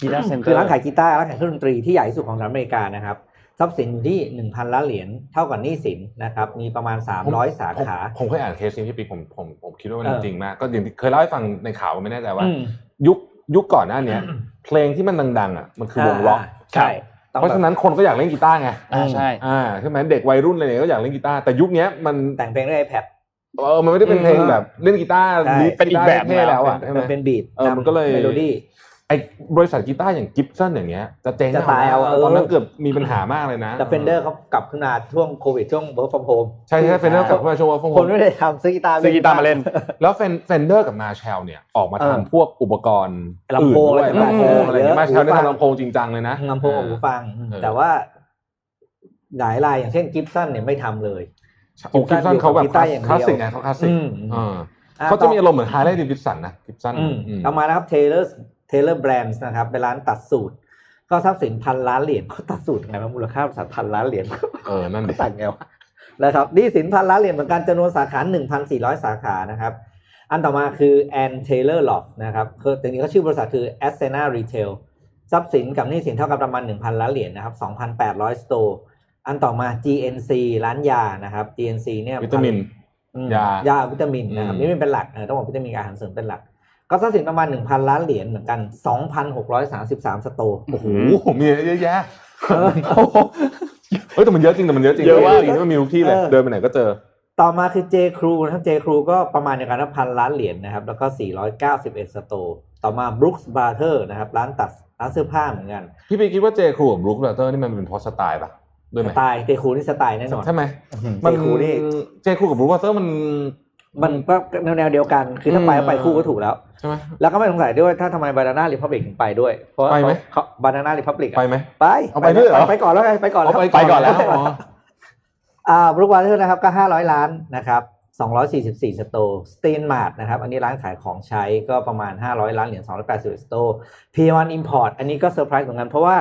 คือร้านขายกีตาร์ร้านขายเครื่องดนตรีที่ใหญ่สุดของสหรัฐอเมริกานะครับทรัพย์สินอยู่ที่ 1,000 ล้านเหรียญเท่ากับหนี้สินนะครับมีประมาณ300สาขาผมเคยอ่านเคสนี้ที่ปีผมคิดว่ามันจริงมากก็อย่างที่เคยเล่าให้ฟังในข่าวไม่แน่ใจว่ายุคก่อนหน้านี้เพลงที่มันดังๆอ่ะมันคือวงล็อกใช่เพราะฉะนั้นคนก็อยากเล่นกีตาร์ไงใช่ใช่มั้ยเด็กวัยรุ่นอะไรเนี่ยก็อยากเล่นกีตาร์แต่ยุคนี้มันแต่งเพลงด้วย iPadมันไม่ได้เป็นเพลงแบบเล่นกีตาร์เป็นอีกแบบแล้วอ่ะใช่มั้ยเป็นบีทมันก็เลยเมโลดี้ไอ้บริษัทกีตาร์อย่างกิฟสันอย่างเงี้ยจะเจ๊งจะตายเอาตอนนั้นเกือบมีปัญหามากเลยนะแต่ Fender เค้ากลับขึ้นมาช่วงโควิดช่วง Work from Home ใช่ๆ Fender กลับมาช่วง Work from Home คนไม่ได้ทำซื้อกีตาร์มาเล่นแล้ว Fender กับ Marshall เนี่ยออกมาทำพวกอุปกรณ์ลำโพงอะไรอย่าง Marshall ได้ทำลำโพงจริงจังเลยนะลำโพงหูฟังแต่ว่าหลายรายอย่างเช่นกิฟสันเนี่ยไม่ทำเลยกิฟสันเขาแบบคลาสสิกไงเขาคลาสสิกเขาจะมีอารมณ์เหมือนไฮไลท์ดิวิสันนะกิฟสันเอามานะครับเทเลอร์แบรนด์นะครับเป็นร้านตัดสูตรก็ทรัพย์สินพันล้านเหรียญเขาตัดสูตรไงมันมูลค่าพันล้านเหรียญนั่นดิตัดไงวะนะครับหนี้สินพันล้านเหรียญเหมือนกันจำนวนสาขา 1,400 สาขานะครับอันต่อมาคือแอนเทเลอร์ลอฟนะครับคือจริงๆเขาชื่อบริษัทคือแอสเซนารีเทลทรัพย์สินกับหนี้สินเท่ากับประมาณ 1,000 ล้านเหรียญนะครับ 2,800 สโตร์อันต่อมา GNC ร้านยานะครับ GNC เนี่ยวิตามินยาวิตามินนะครับนี่เป็นหลักต้องบอกวิตามินอาหารเสริมเป็นหลักก็ทรัพย์สินประมาณ 1,000 ล้านเหรียญเหมือนกัน 2,633 สโตร์โอ้โหมีเยอะแยะเฮ้ยแต่มันเยอะจริงเยอะว่าอีกมันมีทุกที่เลยเดินไปไหนก็เจอต่อมาคือ J Crew นะครับ J Crew ก็ประมาณอย่างกัน 1,000 ล้านเหรียญนะครับแล้วก็491สโตร์ต่อมา Brooks Brother นะครับร้านเสื้อผ้าเหมือนกันพี่ไปคิดว่า J Crew กับ Brooks Brother นี่มันเป็นพอสไตล์ป่ะสไตล์เจคูนี่สไตล์แน่นอนใช่ไหมมันเจคูกับบรูเซอร์มันก็แนวเดียวกันคือถ้าไปคู่ก็ถูกแล้วใช่ไหมแล้วก็ไม่สงสัยด้วยถ้าทำไม Banana Republic ถึงไปด้วยเพราะเขา Banana Republic ไปไหมไปด้วยเหรอไปก่อนแล้วไงไปก่อนแล้วบรูเซอร์นะครับก็500ล้านนะครับ244สโตร์สตีนมาร์ทนะครับอันนี้ร้านขายของใช้ก็ประมาณ500ล้านเหรียญ280สโตร์ P1 Import อันนี้ก็เซอร์ไพรส์เหมือนกันเพราะว่า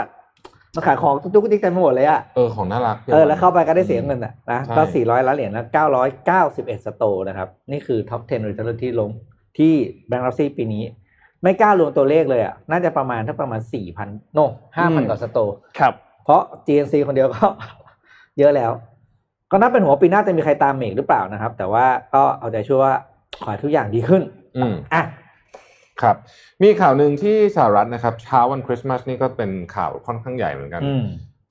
มาขายของทุกๆติ๊กเต็มหมดเลยอ่ะของน่ารักแล้วเข้าไปก็ได้เสียเงินอ่ะนะก็400ล้านเหรียญนะ991สโตร์นะครับนี่คือท็อป10 retailer ที่ลงที่ bankruptcy ปีนี้ ไม่กล้ารวมตัวเลขเลยอ่ะน่าจะประมาณถ้าประมาณ 4,000 5,000 กว่าสโตร์ครับเพราะ GNC คนเดียวก็เยอะแล้วก็นับเป็นหัวปีหน้าจะมีใครตามเมกหรือเปล่านะครับแต่ว่าก็เอาใจช่วยว่าขอทุกอย่างดีขึ้นอ่ะครับมีข่าวหนึ่งที่สหรัฐนะครับเช้าวันคริสต์มาสนี่ก็เป็นข่าวค่อนข้างใหญ่เหมือนกัน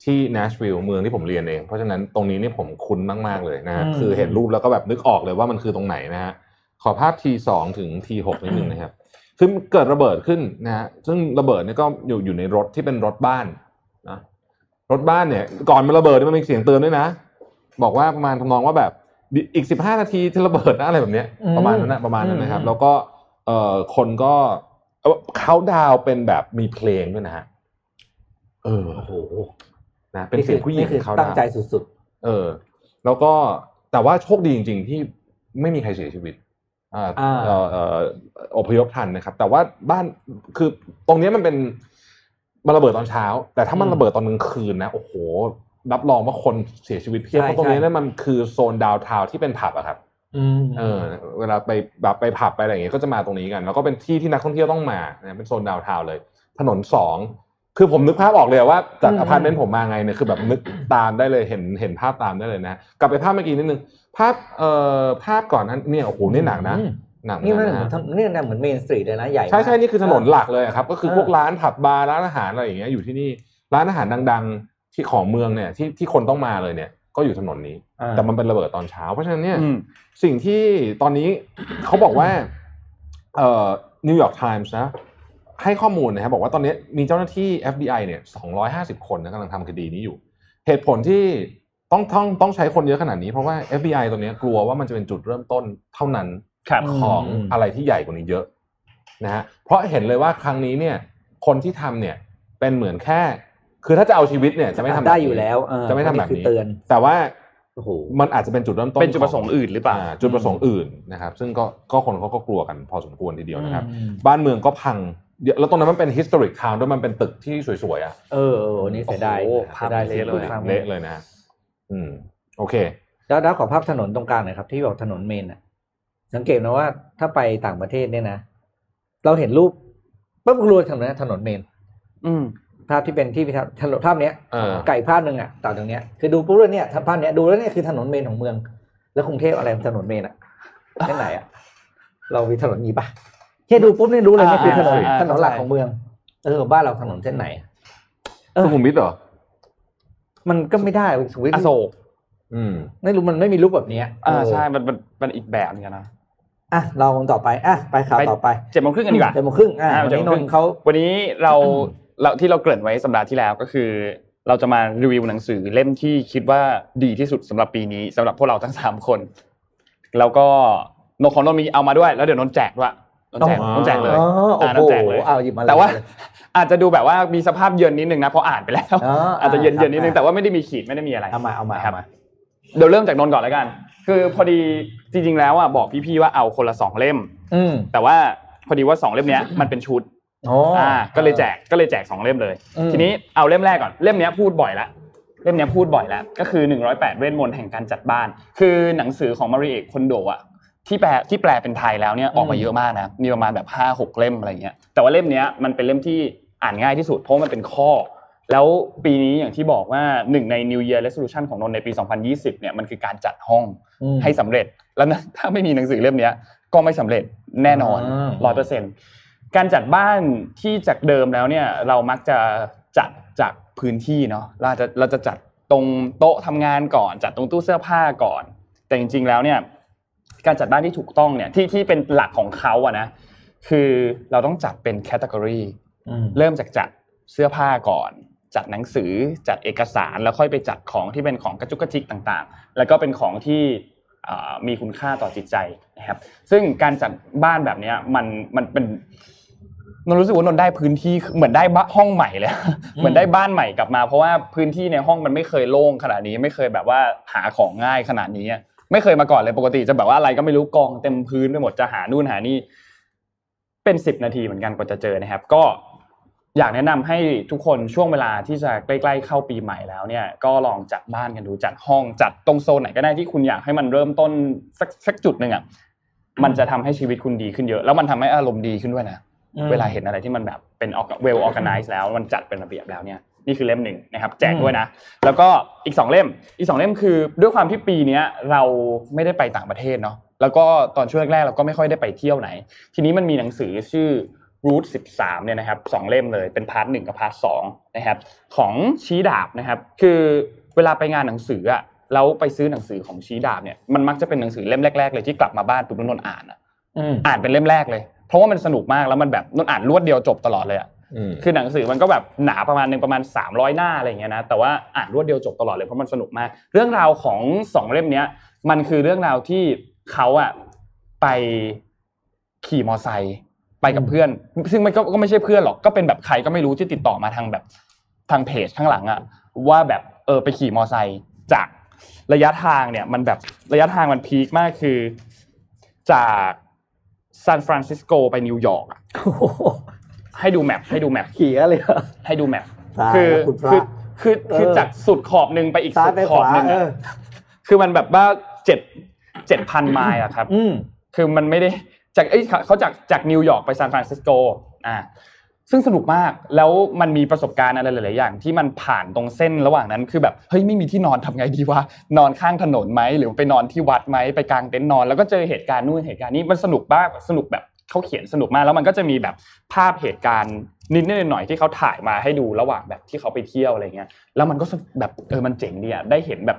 ที่ Nashville เมืองที่ผมเรียนเองเพราะฉะนั้นตรงนี้นี่ผมคุ้นมากๆเลยนะฮะคือเห็นรูปแล้วก็แบบนึกออกเลยว่ามันคือตรงไหนนะฮะขอภาพ T2 ถึง T6 นิดนึงนะครับคือเกิดระเบิดขึ้นนะฮะซึ่งระเบิดนี่ก็อยู่ในรถที่เป็นรถบ้านนะรถบ้านเนี่ยก่อนมันระเบิดมันมีเสียงเตือนด้วยนะบอกว่าประมาณทำนองว่าแบบอีก15นาทีจะระเบิดนะอะไรแบบเนี้ยประมาณนั้นนะครับแล้วก็คนก็เขาดาวเป็นแบบมีเพลงด้วยนะฮะโอ้โหนะเป็นเสียงผู้หญิงเขาตั้งใจสุดๆแล้วก็แต่ว่าโชคดีจริงๆที่ไม่มีใครเสียชีวิตอพยพทันนะครับแต่ว่าบ้านคือตรงนี้มันเป็นมันระเบิดตอนเช้าแต่ถ้ามันระเบิดตอนกลางคืนนะโอ้โหรับรองว่าคนเสียชีวิตเพียบเพราะตรงนี้นั่นมันคือโซนดาวน์ทาวน์ที่เป็นผับอะครับเวลาไปแบบไปผับไปอะไรอย่างเงี้ยก็จะมาตรงนี้กันแล้วก็เป็นที่ที่นักท่องเที่ยวต้องมานะเป็นโซนดาวน์ทาวน์เลยถนน2คือผมนึกภาพออกเลยว่าจากอพาร์ตเมนต์ผมมาไงเนี่ยคือแบบนึกตามได้เลยเห็นภาพตามได้เลยนะกลับไปภาพเมื่อกี้นิดนึงภาพก่อนนั้นเนี่ยโอ้โหนี่หนักนี่มันเหมือนเมนสตรีทเลยนะใหญ่ใช่ๆนี่คือถนนหลักเลยครับก็คือพวกร้านผับบาร์ร้านอาหารอะไรอย่างเงี้ยอยู่ที่นี่ร้านอาหารดังๆที่ของเมืองเนี่ยที่คนต้องมาเลยเนี่ยก็อยู่ถนนนี้แต่มันเป็นระเบิดตอนเช้าเพราะฉะนั้นเนี่ยสิ่งที่ตอนนี้เขาบอกว่านิวยอร์กไทมส์นะให้ข้อมูลนะครับบอกว่าตอนนี้มีเจ้าหน้าที่ FBI เนี่ย250คนนะกำลังทำคดีนี้อยู่เหตุผลที่ต้องใช้คนเยอะขนาดนี้เพราะว่า FBI ตอนนี้กลัวว่ามันจะเป็นจุดเริ่มต้นเท่านั้นของอะไรที่ใหญ่กว่านี้เยอะนะฮะเพราะเห็นเลยว่าครั้งนี้เนี่ยคนที่ทำเนี่ยเป็นเหมือนแค่คือถ้าจะเอาชีวิตเนี่ยจะไม่ทำได้อยู่แล้วจะไม่ทำแบบนี้แต่ว่ามันอาจจะเป็นจุดเริ่มต้นเป็นจุดประสงค์อื่นหรือเปล่าจุดประสงค์อื่นนะครับซึ่งก็คนเขาก็กลัวกันพอสมควรทีเดียวนะครับบ้านเมืองก็พังแล้วตรงนั้นมันเป็น historic town ด้วยมันเป็นตึกที่สวยๆอ่ะนี่เสียดายเละเลยนะโอเคแล้วขอภาพถนนตรงกลางหน่อยครับที่บอกถนนเมนอะสังเกตนะว่าถ้าไปต่างประเทศเนี่ยนะเราเห็นรูปปั๊บกลัวทำไมถนนเมนภาพที่เป็นที่ภาพเนี้ยไก่ภาพนึงอ่ะต่อตรงเนี้ยคือดูปุ๊บแล้วเนี่ยภาพเนี้ยดูแล้วเนี่ยคือถนนเมนของเมืองแล้วกรุงเทพอะไรถนนเมนอ่ะที่ไหนอ่ะเรามีถนนนี้ป่ะแค่ดูปุ๊บเนี่ยรู้เลยนี่คือถนนหลักของเมืองบ้านเราถนนเส้นไหนสุขุมวิทเหรอมันก็ไม่ได้สุขุมวิทอโศกไม่รู้มันไม่มีรูปแบบนี้ใช่มันอีกแบบนึงนะอ่ะเราคงต่อไปไปข่าวต่อไป 7:30 กันดีกว่า 7:30 วันนี้นนท์เขาวันนี้เราที่เราเกริ่นไว้สัปดาห์ที่แล้วก็คือเราจะมารีวิวหนังสือเล่มที่คิดว่าดีที่สุดสำหรับปีนี้สำหรับพวกเราทั้ง3คนแล้วก็นนท์ของนนท์มีเอามาด้วยแล้วเดี๋ยวนนท์แจกด้วยนนท์แจกเลยนนท์แจกเลยแต่ว่าอาจจะดูแบบว่ามีสภาพเยินนิดนึงนะเพราะอ่านไปแล้วอาจจะเยินๆนิดนึงแต่ว่าไม่ได้มีขีดไม่ได้มีอะไรเอามาเดี๋ยวเริ่มจากนนท์ก่อนแล้วกันคือพอดีจริงๆแล้วอ่ะบอกพี่ๆว่าเอาคนละ2เล่มแต่ว่าพอดีว่า2เล่มเนี้ยมันเป็นชุดก็เลยแจก2เล่มเลยทีนี้เอาเล่มแรกก่อนเล่มเนี้ยพูดบ่อยละก็คือ108เวทมนต์แห่งการจัดบ้านคือหนังสือของมาริเอะคอนโดอ่ะที่แปลเป็นไทยแล้วเนี่ยออกมาเยอะมากนะมีประมาณแบบ 5-6 เล่มอะไรเงี้ยแต่ว่าเล่มเนี้ยมันเป็นเล่มที่อ่านง่ายที่สุดเพราะมันเป็นข้อแล้วปีนี้อย่างที่บอกว่า1ใน New Year Resolution ของนนท์ในปี2020เนี่ยมันคือการจัดห้องให้สำเร็จแล้วนะถ้าไม่มีหนังสือเล่มนี้ก็ไม่สำเร็จแน่นอน 100% การจัดบ้านที่จากเดิมแล้วเนี่ยเรามักจะจัดจากพื้นที่เนาะเราจะจัดตรงโต๊ะทำงานก่อนจัดตรงตู้เสื้อผ้าก่อนแต่จริงๆแล้วเนี่ยการจัดบ้านที่ถูกต้องเนี่ยที่เป็นหลักของเขาอะนะคือเราต้องจัดเป็นแคตตากรีเริ่มจากจัดเสื้อผ้าก่อนจัดหนังสือจัดเอกสารแล้วค่อยไปจัดของที่เป็นของกระจุกกระจิกต่างๆแล้วก็เป็นของที่มีคุณค่าต่อจิตใจนะครับซึ่งการจัดบ้านแบบนี้มันเป็นนนรู้สึกว่านนได้พื้นที่เหมือนได้ห้องใหม่เลยเหมือนได้บ้านใหม่กลับมาเพราะว่าพื้นที่ในห้องมันไม่เคยโล่งขนาดนี้ไม่เคยแบบว่าหาของง่ายขนาดนี้ไม่เคยมาก่อนเลยปกติจะแบบว่าอะไรก็ไม่รู้กองเต็มพื้นไปหมดจะหานู่นหานี่เป็น10นาทีเหมือนกันกว่าจะเจอนะครับก็อยากแนะนำให้ทุกคนช่วงเวลาที่จะใกล้ๆเข้าปีใหม่แล้วเนี่ยก็ลองจัดบ้านกันดูจัดห้องจัดตรงโซนไหนก็ได้ที่คุณอยากให้มันเริ่มต้นสักจุดนึงอ่ะมันจะทำให้ชีวิตคุณดีขึ้นเยอะแล้วมันทำให้อารมณ์ดีขึ้นด้วยนะ เวลาเห็นอะไรที่มันแบบเป็น well organized แล้วมันจัดเป็นระเบียบแล้วเนี่ยนี่คือเล่มหนึ่งนะครับแจกด้วยนะแล้วก็อีก2เล่มคือด้วยความที่ปีนี้เราไม่ได้ไปต่างประเทศเนาะแล้วก็ตอนช่วงแรกๆเราก็ไม่ค่อยได้ไปเที่ยวไหนทีนี้มันมีหนังสือชื่อ Route 13เนี่ยนะครับ2เล่มเลยเป็นพาร์ท1กับพาร์ท2นะครับของชี้ดาบนะครับคือเวลาไปงานหนังสืออ่ะแล้วไปซื้อหนังสือของชี้ดาบเนี่ยมันมักจะเป็นหนังสือเล่มแรกๆเลยที่กลับมาบ้านปุ๊บนนท์อ่านอ่านเป็นเล่มแรกเลยเพราะว่ามันสนุกมากแล้วมันแบบนนท์อ่านรวดเดียวจบตลอดเลยอ่ะคือหนังสือมันก็แบบหนาประมาณนึงประมาณ300หน้าอะไรอย่างเงี้ยนะแต่ว่าอ่านรวดเดียวจบตลอดเลยเพราะมันสนุกมากเรื่องราวของ2เล่มเนี้ยมันคือเรื่องราวที่เขาอ่ะไปขี่มอไซค์ไปกับเพื่อนซึ่งมันก็ไม่ใช่เพื่อนหรอกก็เป็นแบบใครก็ไม่รู้ที่ติดต่อมาทางแบบทางเพจข้างหลังอ่ะว่าแบบไปขี่มอไซค์จากระยะทางเนี่ยมันแบบระยะทางมันพีคมากคือจากซานฟรานซิสโกไปนิวยอร์กอ่ะให้ดูแมพขี่อะไรให้ดูแมพคือจากสุดขอบนึงไปอีกสุดขอบนึงคือมันแบบว่า7,000 ไมล์อ่ะครับคือมันไม่ได้จากเขาจากนิวยอร์กไปซานฟรานซิสโกซึ่งสนุกมากแล้วมันมีประสบการณ์อะไรหลายๆอย่างที่มันผ่านตรงเส้นระหว่างนั้นคือแบบเฮ้ยไม่มีที่นอนทำไงดีวะนอนข้างถนนมั้ยหรือไปนอนที่วัดมั้ยไปกางเต็นท์นอนแล้วก็เจอเหตุการณ์นู่นเหตุการณ์นี้มันสนุกมากสนุกแบบเค้าเขียนสนุกมากแล้วมันก็จะมีแบบภาพเหตุการณ์นิดๆหน่อยๆที่เค้าถ่ายมาให้ดูระหว่างแบบที่เค้าไปเที่ยวอะไรเงี้ยแล้วมันก็แบบมันเจ๋งดีอ่ะได้เห็นแบบ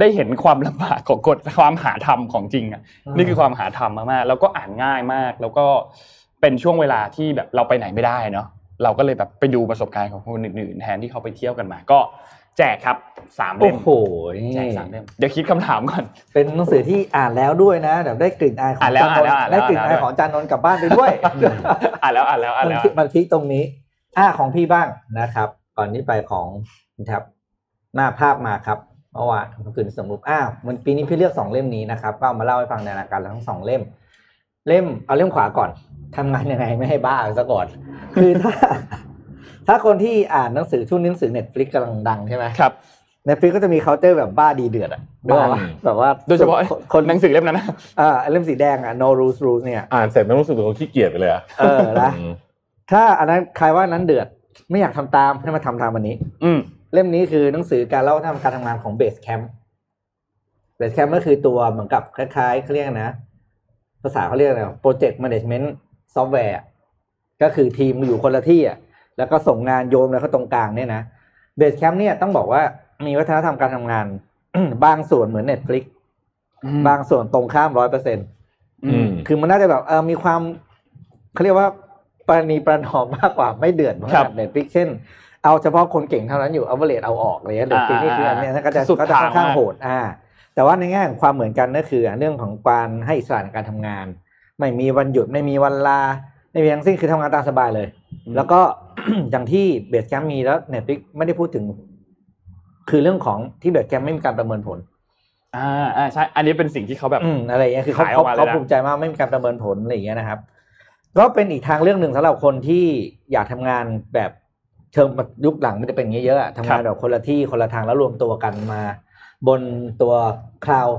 ได้เห็นความลำบากของกฎความหาธรรมของจริงอ่ะนี่คือความหาธรรมมากๆแล้วก็อ่านง่ายมากแล้วก็เป็นช่วงเวลาที่แบบเราไปไหนไม่ได้เนาะเราก็เลยแบบไปดูประสบการณ์ของคนอื่นๆแทนที่เขาไปเที่ยวกันมาก็แจกครับ3เล่มโอ้โหแจก3เล่มเดี๋ยวคิดคำถามก่อนเป็นหนังสือที่อ่านแล้วด้วยนะแบบได้กลิ่นอายของได้กลิ่นอายของอาจารย์นนท์กลับบ้านไปด้วยอ่านแล้วมันที่ตรงนี้ของพี่บ้างนะครับก่อนนี้ไปของครับหน้าภาพมาครับเมื่อวานผมขึ้นสรุปมันปีนี้พี่เลือก2เล่มนี้นะครับก็เอามาเล่าให้ฟังในรายการทั้ง2เล่มเอาเล่มขวาก่อนทำงานยังไงไม่ให้บ้าซะก่อนคือถ้าคนที่อ่านหนังสือช่วงนี้หนังสือ Netflix กำลังดังใช่ไหมครับ Netflix ก็จะมีเคาน์เตอร์แบบบ้าดีเดือดอ่ะแบบว่าโดยเฉพาะคนหนังสือเล่มนั้นนะเล่มสีแดงอ่ะ No Rules Rules เนี่ยอ่านเสร็จไม่รู้สึกตัวขี้เกียจไปเลยอ่ะนะถ้าอันนั้นใครว่านั้นเดือดไม่อยากทำตามให้มาทำตามวันนี้เล่มนี้คือหนังสือการเล่าการทำงานของ Basecamp Basecamp ก็คือตัวเหมือนกับคล้ายๆเขาเรียกนะภาษาเขาเรียกอะไรโปรเจกต์แมเนจเมนต์ซอฟต์แวร์ก็คือทีมอยู่คนละที่อ่ะแล้วก็ส่งงานโยนแล้วก็ตรงกลางเนี่ยนะเบสแคมป์เนี่ยต้องบอกว่ามีวัฒนธรรมการทำงาน บางส่วนเหมือน Netflix บางส่วนตรงข้าม 100% คือมันน่าจะแบบมีความเขาเรียกว่าประนีประนอมมากกว่าไม่เดือดเหมือนกับ Netflix เช่นเอาเฉพาะคนเก่งเท่านั้นอยู่ average เอาออกเลยเด็กที่นี่คืออันนี้ก็จะค่อนข้างโหดแต่ว่าในแง่ของความเหมือนกันก็คือเรื่องของการให้อิสระในการทำงานไม่มีวันหยุดไม่มีวันลาไม่มีทั้งสิ้นคือทำงานตามสบายเลยแล้วก็ อย่างที่เบสแคมป์มีแล้ว Netflix ไม่ได้พูดถึงคือเรื่องของที่เบสแคมป์ไม่มีการประเมินผลใช่อันนี้เป็นสิ่งที่เขาแบบอะไรอย่างเงี้ยคือเขาภูมิใจมากไม่มีการประเมินผลอะไรอย่างเงี้ยนะครับก็เป็นอีกทางเรื่องหนึ่งสำหรับคนที่อยากทำงานแบบเชิงยุคหลังมันจะเป็นอย่างเงี้ยเยอะทำงานแบบคนละที่คนละทางแล้วรวมตัวกันมาบนตัว cloud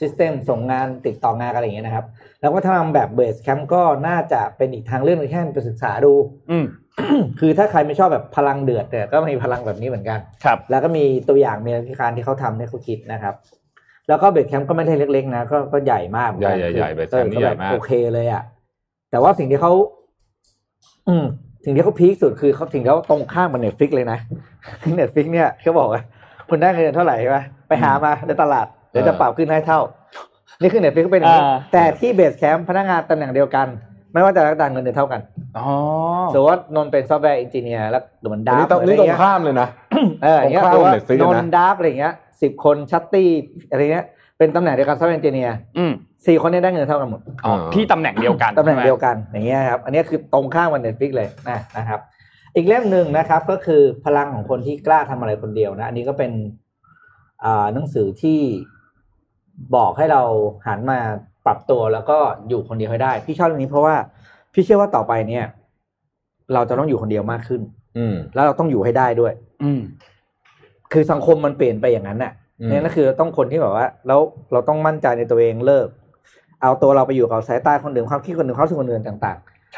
system ส่งงานติดต่องานอะไรอย่างเงี้ยนะครับแล้วก็ทำแบบ Basecamp ก็น่าจะเป็นอีกทางเรื่องนึงแค่ไปศึกษาดูคือถ้าใครไม่ชอบแบบพลังเดือดเนี่ยก็มีพลังแบบนี้เหมือนกันครับแล้วก็มีตัวอย่างมีพิการที่เขาทำให้เขาคิดนะครับแล้วก็ Basecamp ก็ไม่ได้เล็กๆนะก็ใหญ่มากใหญ่ๆใหญ่ Basecamp นี่ใหญ่มากโอเคเลยอ่ะแต่ว่าสิ่งที่เขาสิ่งที่เขาพีคสุดคือเขาสิ่งที่เขาตรงข้ามกับ Netflix เลยนะ Netflix เนี่ยเขาบอกว่าคุณได้เงินเท่าไหร่ใช่ป่ะไปหามาในตลาดเดี๋ยวจะปรับขึ้นให้เท่านี่คือ Netflix ก็เป็นอย่างนี้แต่ที่เบสแคมป์พนักงานตำแหน่งเดียวกันไม่ว่าจะต่างเงินเดือนเท่ากันสมมุตินนท์เป็นซอฟต์แวร์เอนจิเนียร์แล้วเหมือนดาร์กนี่ตรงข้ามเลยนะอย่างเงี้ยว่านนท์ดาร์กอะไรอย่างเงี้ย10คนชัตตี้อะไรเงี้ยเป็นตำแหน่งเดียวกันซอฟต์แวร์เอนจิเนียร์4คนนี้ได้เงินเท่ากันหมดที่ตำแหน่งเดียวกันอย่างเงี้ยครับอันนี้คือตรงข้ามกับ Netflix เลยนะครับอีกเล่มนึงนะครับก็คือพลังของคนที่กล้าทำอะไรคนเดียวนะอันนี้ก็เป็นหนังสือที่บอกให้เราหันมาปรับตัวแล้วก็อยู่คนเดียวให้ได้พี่ชอบเรื่องนี้เพราะว่าพี่เชื่อว่าต่อไปเนี่ยเราจะต้องอยู่คนเดียวมากขึ้นแล้วเราต้องอยู่ให้ได้ด้วยคือสังคมมันเปลี่ยนไปอย่างนั้นน่ะเนี่ยนั่นคือต้องคนที่แบบว่าแล้วเราต้องมั่นใจในตัวเองเลิกเอาตัวเราไปอยู่กับสายตาคนอื่นความคิดคนอื่นความรู้สึกคนอื่นต่างๆ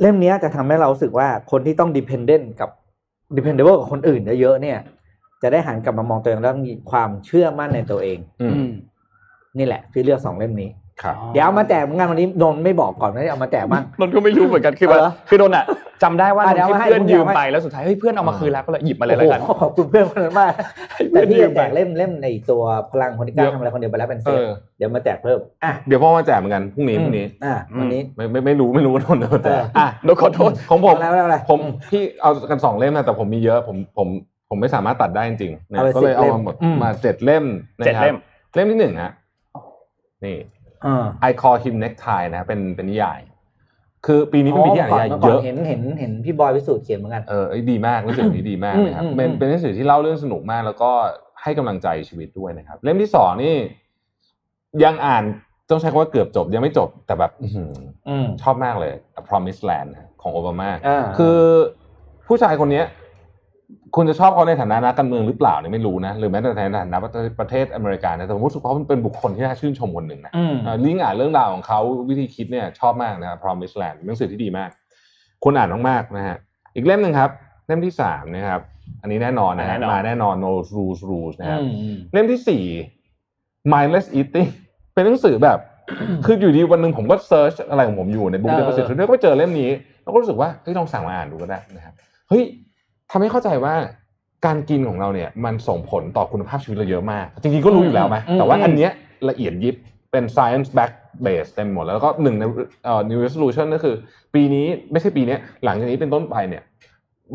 เล่มนี้จะทำให้เรารู้สึกว่าคนที่ต้อง dependable กับคนอื่นเยอะๆเนี่ยจะได้หันกลับมามองตัวเองแล้วมีความเชื่อมั่นในตัวเองนี่แหละที่เลือก2เล่มนี้เดี๋ยวเอามาแจกเหมือนกันวันนี้นนไม่บอกก่อนนะเอามาแจกบ้างนนก็ไม่รู้เหมือนกันคือนนอ่ะจำได้ว่าให้เพื่อนยืมไปแล้วสุดท้ายเฮ้ยเพื่อนเอามาคืนแล้วก็เลยหยิบมาเลยแล้วกันขอบคุณเพื่อนคนนั้นมากแต่พี่แจกเล่มในตัวพลังคนที่กล้าทำอะไรคนเดียวไปแล้วเป็นเซตเดี๋ยวมาแจกเพิ่มอ่ะเดี๋ยวพ่อมาแจกเหมือนกันพรุ่งนี้วันนี้ไม่รู้นนแต่อ่ะนนขอโทษของผมผมที่เอากัน2เล่มนะแต่ผมมีเยอะผมไม่สามารถตัดได้จริงๆนะก็เลยเอามาหมดมา7เล่มนะครับเล่มที่1ฮะนี่I call him necktie นะเป็นนิยายคือปีนี้เป็นปีที่อ่านนิยายเยอะเห็นพี่บอยวิสุทธิ์เขียนเหมือนกันดีมากรู้สึกดีมากเลยครับเป็นหนังสือที่เล่าเรื่องสนุกมากแล้วก็ให้กำลังใจชีวิตด้วยนะครับเล่มที่2นี่ยังอ่านต้องใช้คำว่าเกือบจบยังไม่จบแต่แบบชอบมากเลย A Promised Land ของโอบามาคือผู้ชายคนนี้คุณจะชอบเขาในฐานะนักการเมืองหรือเปล่าเนี่ยไม่รู้นะหรือแม้แต่ในฐานะประเทศอเมริกันนะแต่ผมรู้สึกว่ามันเป็นบุคคลที่น่าชื่นชมคนหนึ่งนะลิงก์อ่านเรื่องราวของเขาวิธีคิดเนี่ยชอบมากนะ Promised Land หนังสือที่ดีมากคนอ่านมากๆนะฮะอีกเล่มนึงครับเล่มที่3นะครับอันนี้แน่นอนนะฮะมาแน่นอน No Rules นะครับเล่มที่4 Mindless Eating เป็นหนังสือแบบคืออยู่ดีวันนึงผมก็เซิร์ชอะไรของผมอยู่ใน Book Depository แล้วก็ไปเจอเล่มนี้แล้วก็รู้สึกว่าเฮ้ยลองสั่งมาอ่านดูก็ได้นะครับเฮ้ยทำให้เข้าใจว่าการกินของเราเนี่ยมันส่งผลต่อคุณภาพชีวิตเราเยอะมากจริงๆก็รู้อยู่แล้วมั้ยแต่ว่าอันเนี้ยละเอียดยิบเป็น science back base เต็มหมดแล้วก็หนึ่งในnew resolution ก็คือปีนี้ไม่ใช่ปีนี้หลังจากนี้เป็นต้นไปเนี่ย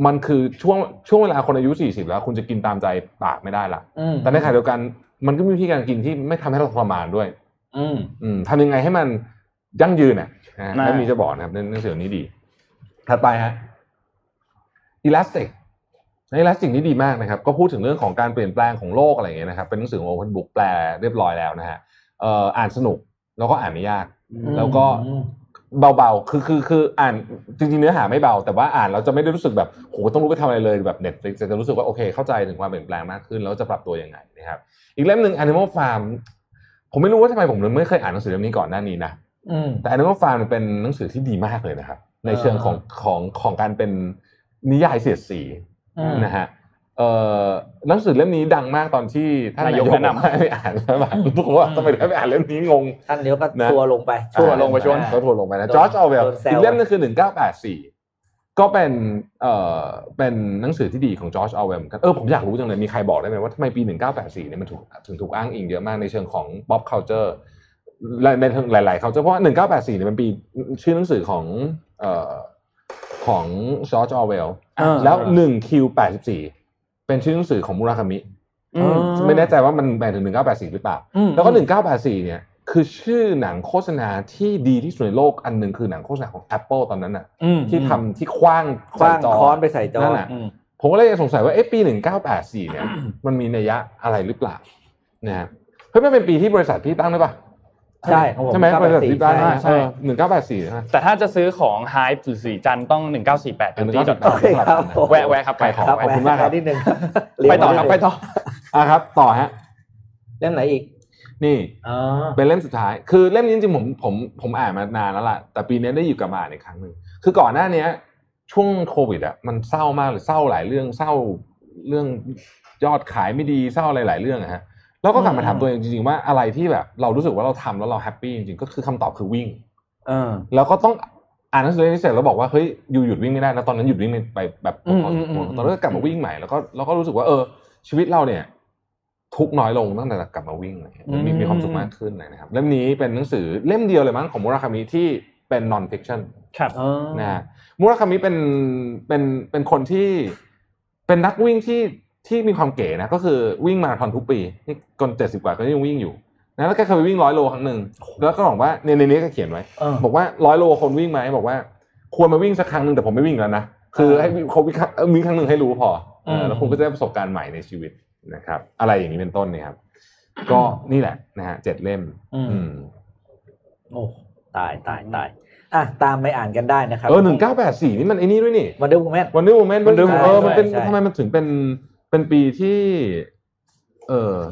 มันคือช่วงเวลาคนอายุ40แล้วคุณจะกินตามใจปากไม่ได้ละแต่ในขณะเดียวกันมันก็มีวิธีการกินที่ไม่ทำให้เราทรมานด้วยทำยังไงให้มันยั่งยืนน่ะไม่มีจะบอกนะครับหนังสือนี้ดีถัดไปฮะ elasticในลักษณะนี้ดีมากนะครับก็พูดถึงเรื่องของการเปลี่ยนแปลงของโลกอะไรอย่างเงี้ยนะครับเป็นหนังสือของ Open Book แปลเรียบร้อยแล้วนะฮะอ่านสนุกแล้วก็อ่านไม่ยากแล้วก็เบาๆคืออ่านจริงๆเนื้อหาไม่เบาแต่ว่าอ่านเราจะไม่ได้รู้สึกแบบโหต้องรู้ไปทำอะไรเลยแบบ Netflix จะรู้สึกว่าโอเคเข้าใจถึงความเปลี่ยนแปลงมากขึ้นแล้วจะปรับตัวยังไงนะครับอีกเล่มนึง Animal Farm ผมไม่รู้ว่าทำไมผมถึงไม่เคยอ่านหนังสือเล่มนี้ก่อนหน้านี้นะแต่ Animal Farm มันเป็นหนังสือที่ดีมากเลยนะครับในเชิงของการเป็นนิยายเสียดสีนะฮะหนังสือเล่มนี้ดังมากตอนที่ท่านนายกแนะนำให้ไปอ่านแล้วแบบทุกคนว่าทำไมได้ไปอ่านเล่มนี้งงท่านนายกก็ทัวลงไปชวนก็ทัวลงไปนะจอร์จออเวลอีกเล่มนึงคือ1984ก็เป็นหนังสือที่ดีของจอร์จออเวลกันผมอยากรู้จังเลยมีใครบอกได้ไหมว่าทำไมปี1984เนี่ยมันถึงถูกอ้างอิงเยอะมากในเชิงของ pop culture ในหลายๆ culture เพราะ1984เนี่ยมันปีชื่อหนังสือของจอร์จออเวลแล้ว1Q84เป็นชื่อหนังสือของมุราคามิไม่แน่ใจว่ามันแปลถึง1984หรือเปล่าแล้วก็1984เนี่ยคือชื่อหนังโฆษณาที่ดีที่สุดในโลกอันนึงคือหนังโฆษณาของ Apple ตอนนั้นน่ะที่ทำที่คว้างค้อนไปใส่จอนั่นน่ะผมก็เลยสงสัยว่าปี1984เนี่ยมันมีนัยยะอะไรหรือเปล่านะฮะเฮ้ยมันเป็นปีที่บริษัทพี่ตั้งหรือเปล่าใช่ใช่มั้ยบริษัทพี่ตั้งใช่1984นะแต่ถ้าจะซื้อของ Hype สีจันต้อง1948ถึงที่โอเคครับแวะครับไปขอขอบคุณมากครับนิดนึงไปต่อครับไปต่อครับต่อฮะเล่มไหนอีกนี่เป็นเล่มสุดท้ายคือเล่มนี้จริงๆผมอ่านมานานแล้วล่ะแต่ปีนี้ได้หยิบกลับมาอีกครั้งนึงคือก่อนหน้านี้ช่วงโควิดอ่ะมันเศร้ามากเลยเศร้าหลายเรื่องเศร้าเรื่องยอดขายไม่ดีเศร้าหลายๆเรื่องอะฮะแล้วก็กลับมาถามตัวเองจริงๆว่าอะไรที่แบบเรารู้สึกว่าเราทำแล้วเราแฮปปี้จริงๆก็คือคำตอบคือวิ่งแล้วก็ต้องอ่านหนังสือนี้เสร็จแล้วบอกว่าเฮ้ยหยุดวิ่งไม่ได้นะตอนนั้นหยุดวิ่งไปแบบตอนนั้นก็กลับมาวิ่งใหม่แล้วก็รู้สึกว่าชีวิตเราเนี่ยทุกน้อยลงตั้งแต่กลับมาวิ่งเลยมีความสุขมากขึ้นเลยนะครับเล่มนี้เป็นหนังสือเล่มเดียวเลยมั้งของมุราคามิที่เป็น non fiction ครับนะฮะมุราคามิเป็นคนที่เป็นนักวิ่งที่มีความเก๋นะก็คือวิ่งมาราธอนทุกปีนี่ก่อน70กว่าก็ยังวิ่งอยู่นะแล้วแกเคยไปวิ่ง100โลครั้งนึงแล้วก็บอกว่าในนี้ก็เขียนไว้บอกว่า100โลคนวิ่งมั้ยบอกว่าควรมาวิ่งสักครั้งนึงแต่ผมไม่วิ่งแล้วนะคือให้เขาวิ่งครั้งนึงให้รู้พอแล้วคุณก็จะได้ประสบการณ์ใหม่ในชีวิตนะครับอะไรอย่างนี้เป็นต้นนะครับก็นี่แหละนะฮะ7เล่มโอ้ตายอ่ะตามไปอ่านกันได้นะครับ1984นี่มันไอ้นี่ด้วยนี่ Wonder Woman Wonder Woman มันเป็นทำไมมันถึงเป็นปีที่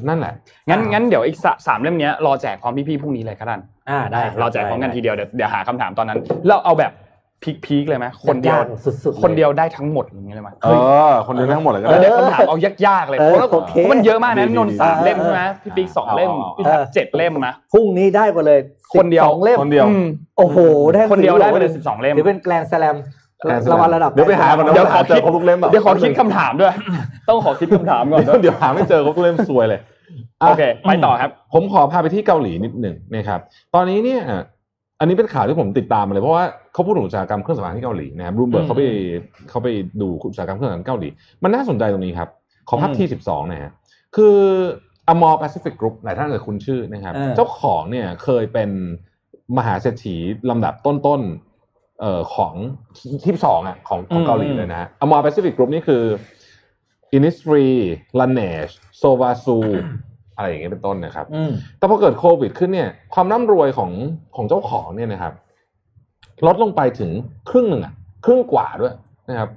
นั่นแหละงั้นเดี๋ยวอีก3เล่มเนี้ยรอแจกพร้อมพี่ๆพรุ่งนี้เลยครับท่านได้รอแจกพร้อมกันทีเดียวเดี๋ยวหาคำถามตอนนั้นเราเอาแบบ พีคๆเลยมั้ยคนเดียวคนเดียวได้ทั้งหมดอย่างเงี้ยเลยมั้ยเออคนเดียวทั้งหมดเลยก็ได้คำถามเอายากๆเลยเพราะมันเยอะมากนะนนท์3เล่มใช่มั้ยพี่ปิ๊ก2เล่มพี่ทัพ7เล่มนะพรุ่งนี้ได้หมดเลย12เล่มคนเดียวโอ้โหได้คนเดียวได้ไปเลย12เล่มหรือเป็นแกรนด์สแลมระดับเดี๋ยวไปหาก่อนนะเดี๋ยวขอคิดทุกเล่มอ่ะเดี๋ยวขอคิดคำถามด้วยต้องขอคิดคำถามก่อนเดี๋ยวหาไม่เจอทุกเล่มซวยเลยโอเคไปต่อครับผมขอพาไปที่เกาหลีนิดนึงนะครับตอนนี้เนี่ยอันนี้เป็นข่าวที่ผมติดตามมาเลยเพราะว่าเขาพูดถึงอุตสาหกรรมเครื่องสำอางที่เกาหลีนะครับรูมเบิร์กเขาไปดูอุตสาหกรรมเครื่องสำอางเกาหลีมันน่าสนใจตรงนี้ครับขอภาพที่12นะฮะคืออมอแปซิฟิกกรุ๊ปหลายท่านเคยคุ้นชื่อนะครับเจ้าของเนี่ยเคยเป็นมหาเศรษฐีลำดับต้นๆของที่2อ่ะของเกาหลีเลยนะอมอแปซิฟิกกรุ๊ปนี่คืออินิสทรีลันเนชโซวาซูอะไรอย่างเงี้ยเป็นต้นนะครับแต่พอเกิดโควิดขึ้นเนี่ยความร่ำรวยของเจ้าของเนี่ยนะครับลดลงไปถึงครึ่งนึงอ่ะครึ่งกว่าด้วยนะครับ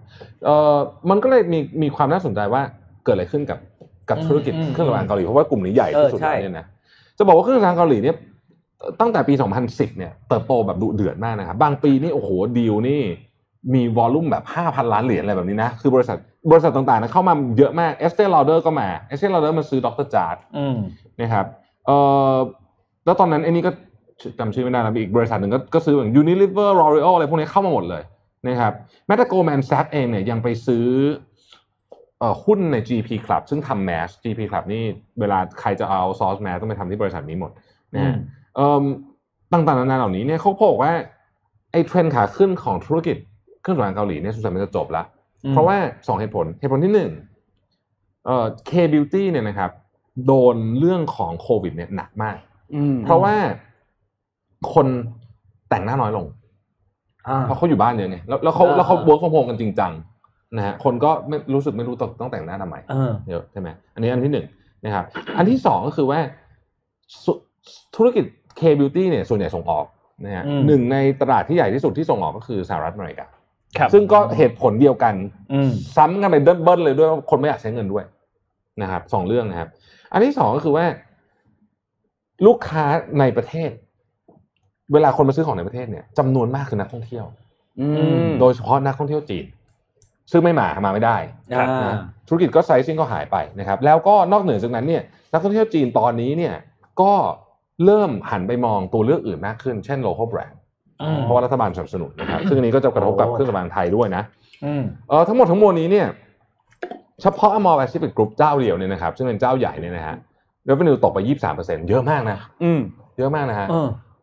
มันก็เลยมีความน่าสนใจว่าเกิดอะไรขึ้นกับธุรกิจเครื่องสำอางเกาหลีเพราะว่ากลุ่มนี้ใหญ่ที่สุดเนี่ยนะจะบอกว่าเครื่องสำอางเกาหลีเนี่ยตั้งแต่ปี2010เนี่ยเติบโตแบบดุเดือดมากนะครับบางปีนี่โอ้โหดีลนี่มีวอลลุ่มแบบ 5,000 ล้านเหรียญอะไรแบบนี้นะคือบริษัทต่างๆนะเข้ามาเยอะมากเอสเตอร์ลอเดอร์ก็มาเอสเตอร์ลอเดอร์มาซื้อดร.จาร์ดนะครับแล้วตอนนั้นไอ้นี่ก็จำชื่อไม่ได้นะอีกบริษัทหนึ่งก็ซื้ออย่าง Unilever L'Oreal อะไรพวกนี้เข้ามาหมดเลยนะครับแม้แต่ Goldman Sachs เองเนี่ยยังไปซื้อหุ้นใน GP Club ซึ่งทำแมส GP Club นี่เวลาใครจะเอาซอสแมสต้องไปทำที่บริษัทนี้หมดนะต่างๆนานาเหล่านี้เนี่ยเขาบอกว่าไอ้เทรนด์ขาขึ้นของธุรกิจเครื่องสำอางเกาหลีเนี่ยสุดสัปดาห์มันจะจบละเพราะว่า2เหตุผลที่1K-Beauty เนี่ยนะครับโดนเรื่องของโควิดเนี่ยหนักมากเพราะว่าคนแต่งหน้าน้อยลงเพราะเขาอยู่บ้านเยอะไงแล้วเขา work from home กันจริงจังนะฮะคนก็ไม่รู้สึกไม่รู้ต้องแต่งหน้าทำไมเยอะใช่ไหมอันนี้อันที่1นะครับอันที่2ก็คือว่าธุรกิจ K-Beauty เนี่ยส่วนใหญ่ส่งออกนะฮะหนึ่งในตลาดที่ใหญ่ที่สุดที่ส่งออกก็คือสหรัฐอเมริกาซึ่งก็เหตุผลเดียวกันซ้ำกันไปเบิ้ลเลยด้วยว่าคนไม่อยากใช้เงินด้วยนะครับสองเรื่องนะครับอันที่สองก็คือว่าลูกค้าในประเทศเวลาคนมาซื้อของในประเทศเนี่ยจำนวนมากคือนักท่องเที่ยวโดยเฉพาะนักท่องเที่ยวจีนซึ่งไม่มาไม่ได้ธุรกิจก็ไซซิ่งก็หายไปนะครับแล้วก็นอกเหนือจากนั้นเนี่ยนักท่องเที่ยวจีนตอนนี้เนี่ยก็เริ่มหันไปมองตัวเลือกอื่นมากขึ้นเช่นโลคอลแบรนด์เพราะว่ารัฐบาลสนับสนุนนะครับซึ่งอันนี้ก็จะกระทบกับเครื่องสำอางไทยด้วยนะทั้งหมดทั้งมวลนี้เนี่ยเฉพาะอมอแปซิฟิกกรุ๊ปเจ้าเดียวเนี่ยนะครับซึ่งเป็นเจ้าใหญ่เนี่ยนะฮะrevenue ตกไป 23% เยอะมากนะเยอะมากนะฮะ